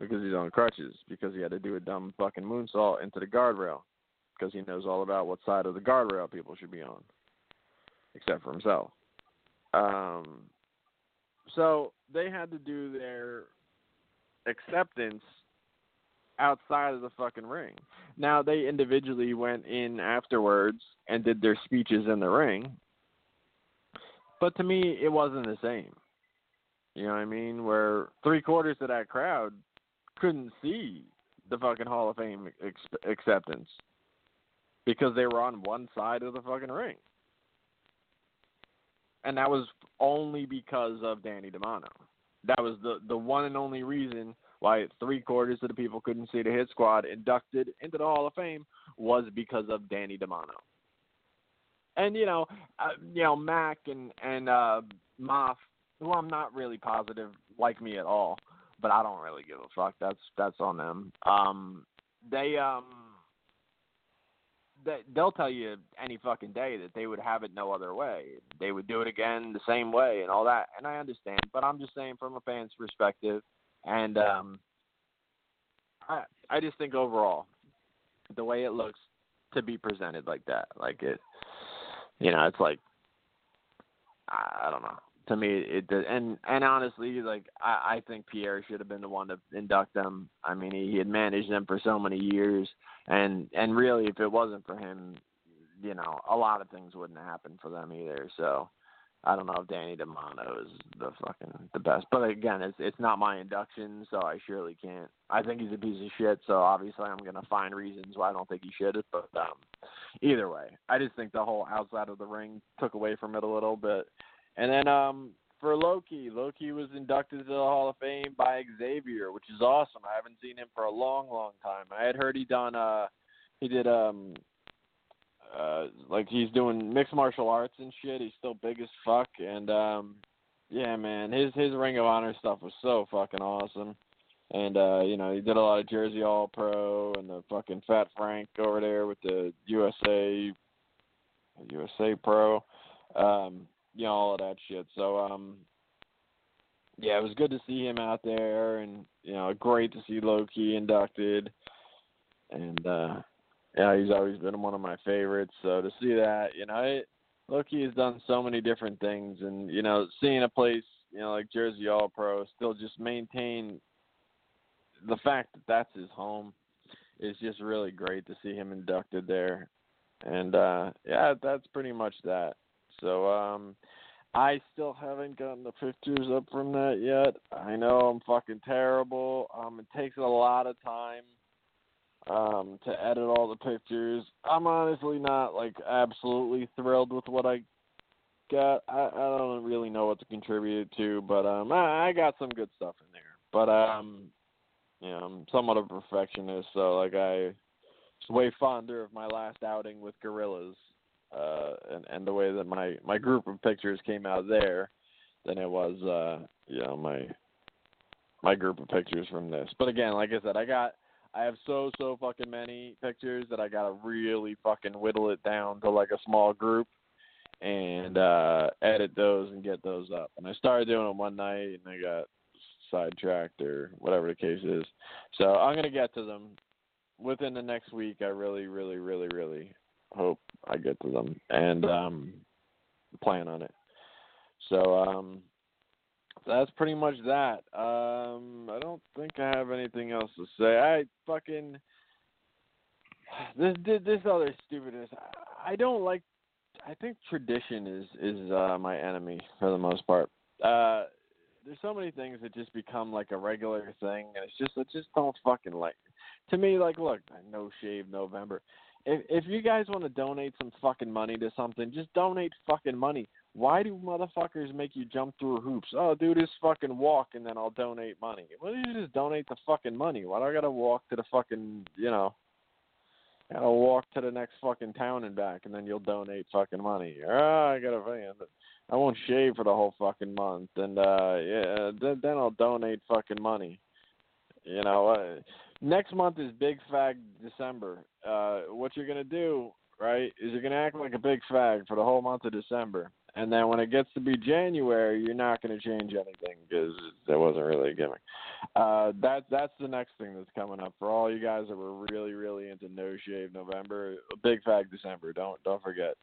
because he's on crutches, because he had to do a dumb fucking moonsault into the guardrail because he knows all about what side of the guardrail people should be on, except for himself. So they had to do their acceptance outside of the fucking ring. Now, they individually went in afterwards and did their speeches in the ring, but to me, it wasn't the same. You know what I mean? Where 3/4 of that crowd couldn't see the fucking Hall of Fame acceptance because they were on one side of the fucking ring. And that was only because of Danny DeMano. That was the one and only reason why 3/4 of the people couldn't see the Hit Squad inducted into the Hall of Fame was because of Danny DeMano. And, you know, Mac and Moff, who I'm not really positive like me at all, but I don't really give a fuck. That's on them. They'll tell you any fucking day that they would have it no other way. They would do it again the same way and all that, and I understand. But I'm just saying from a fan's perspective, and I just think overall, the way it looks to be presented like that, like it, you know, it's like, I don't know. To me, it did, and honestly, like I think Pierre should have been the one to induct them. I mean, he had managed them for so many years, and really, if it wasn't for him, you know, a lot of things wouldn't happen for them either. So, I don't know if Danny DeMano is the best, but again, it's not my induction, so I surely can't. I think he's a piece of shit, so obviously, I'm gonna find reasons why I don't think he should have. But either way, I just think the whole outside of the ring took away from it a little bit. And then for Loki was inducted to the Hall of Fame by Xavier, which is awesome. I haven't seen him for a long, long time. I had heard he did he's doing mixed martial arts and shit. He's still big as fuck. And yeah, man, his Ring of Honor stuff was so fucking awesome. And you know, he did a lot of Jersey All Pro and the fucking Fat Frank over there with the USA Pro. You know, all of that shit. So, yeah, it was good to see him out there, and, you know, great to see Loki inducted. And, yeah, he's always been one of my favorites. So to see that, you know, Loki has done so many different things. And, you know, seeing a place, you know, like Jersey All Pro still just maintain the fact that that's his home is just really great to see him inducted there. And, yeah, that's pretty much that. So, I still haven't gotten the pictures up from that yet. I know I'm fucking terrible. It takes a lot of time, to edit all the pictures. I'm honestly not, like, absolutely thrilled with what I got. I don't really know what to contribute to, but, I got some good stuff in there. But, you know, I'm somewhat of a perfectionist, so like I was way fonder of my last outing with Gorillas, and the way that my group of pictures came out there than it was, you know, my group of pictures from this. But again, like I said, I have so fucking many pictures that I gotta really fucking whittle it down to like a small group and edit those and get those up. And I started doing them one night and I got sidetracked or whatever the case is. So I'm gonna get to them within the next week. I really hope I get to them and plan on it. So that's pretty much that. I don't think I have anything else to say. This other stupidness. I don't like. I think tradition is my enemy for the most part. There's so many things that just become like a regular thing, and I just don't fucking like. To me, like, look, No Shave November. If you guys want to donate some fucking money to something, just donate fucking money. Why do motherfuckers make you jump through hoops? Oh, do this fucking walk and then I'll donate money. Why don't you just donate the fucking money? Why do I gotta walk to the fucking, you know, gotta walk to the next fucking town and back and then you'll donate fucking money? Ah, I gotta pay. I won't shave for the whole fucking month and yeah, then I'll donate fucking money. You know, next month is Big Fag December. What you're gonna do, right, is you're gonna act like a big fag for the whole month of December. And then when it gets to be January, you're not going to change anything because that wasn't really a gimmick. That's the next thing that's coming up for all you guys that were really into No Shave November, Big Fag December. Don't forget.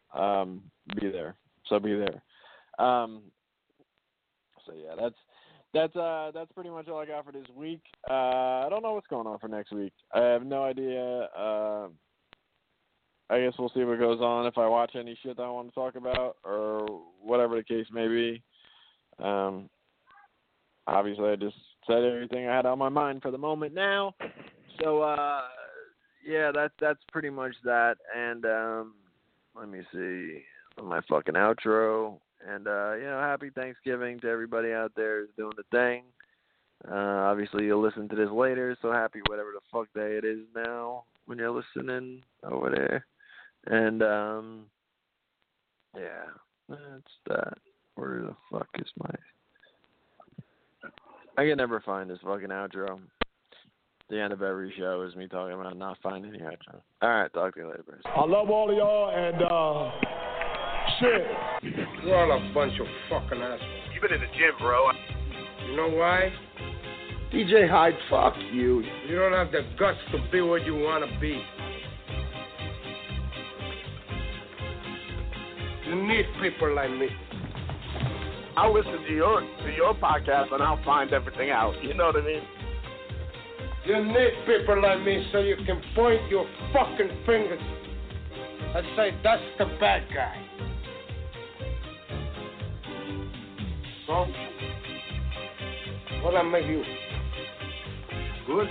Be there. So be there. So yeah, that's pretty much all I got for this week. I don't know what's going on for next week. I have no idea. I guess we'll see what goes on, if I watch any shit that I want to talk about or whatever the case may be. Obviously, I just said everything I had on my mind for the moment now. So, yeah, that's pretty much that. And let me see my fucking outro. And, you know, happy Thanksgiving to everybody out there who's doing the thing. Obviously, you'll listen to this later, so happy whatever the fuck day it is now when you're listening over there. And, yeah, that's that. Where the fuck is my... I can never find this fucking outro. The end of every show is me talking about not finding the outro. All right, talk to you later, Bruce. I love all of y'all, and, shit. You're all a bunch of fucking assholes. You've been in the gym, bro. You know why? DJ Hyde, fuck you. You don't have the guts to be what you want to be. You need people like me. I'll listen to your podcast and I'll find everything out. You know what I mean? You need people like me so you can point your fucking fingers and say, that's the bad guy. So, what I make you? Good.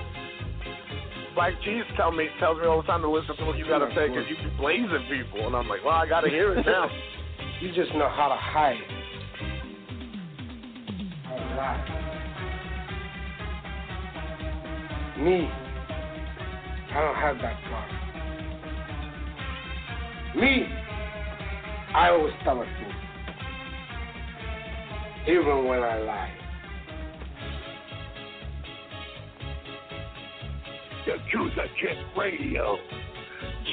Black Cheese tells me all the time to listen to what you gotta say because you be blazing people, and I'm like, well, I gotta hear it now. You just know how to hide it. How to lie. Me, I don't have that problem. Me, I always tell a truth, even when I lie. Yakuza Kick Radio.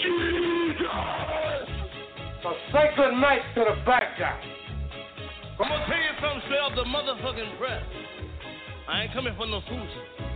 Jesus! So say good night to the bad guy. I'm gonna tell you something straight off the motherfucking press. I ain't coming for no sushi.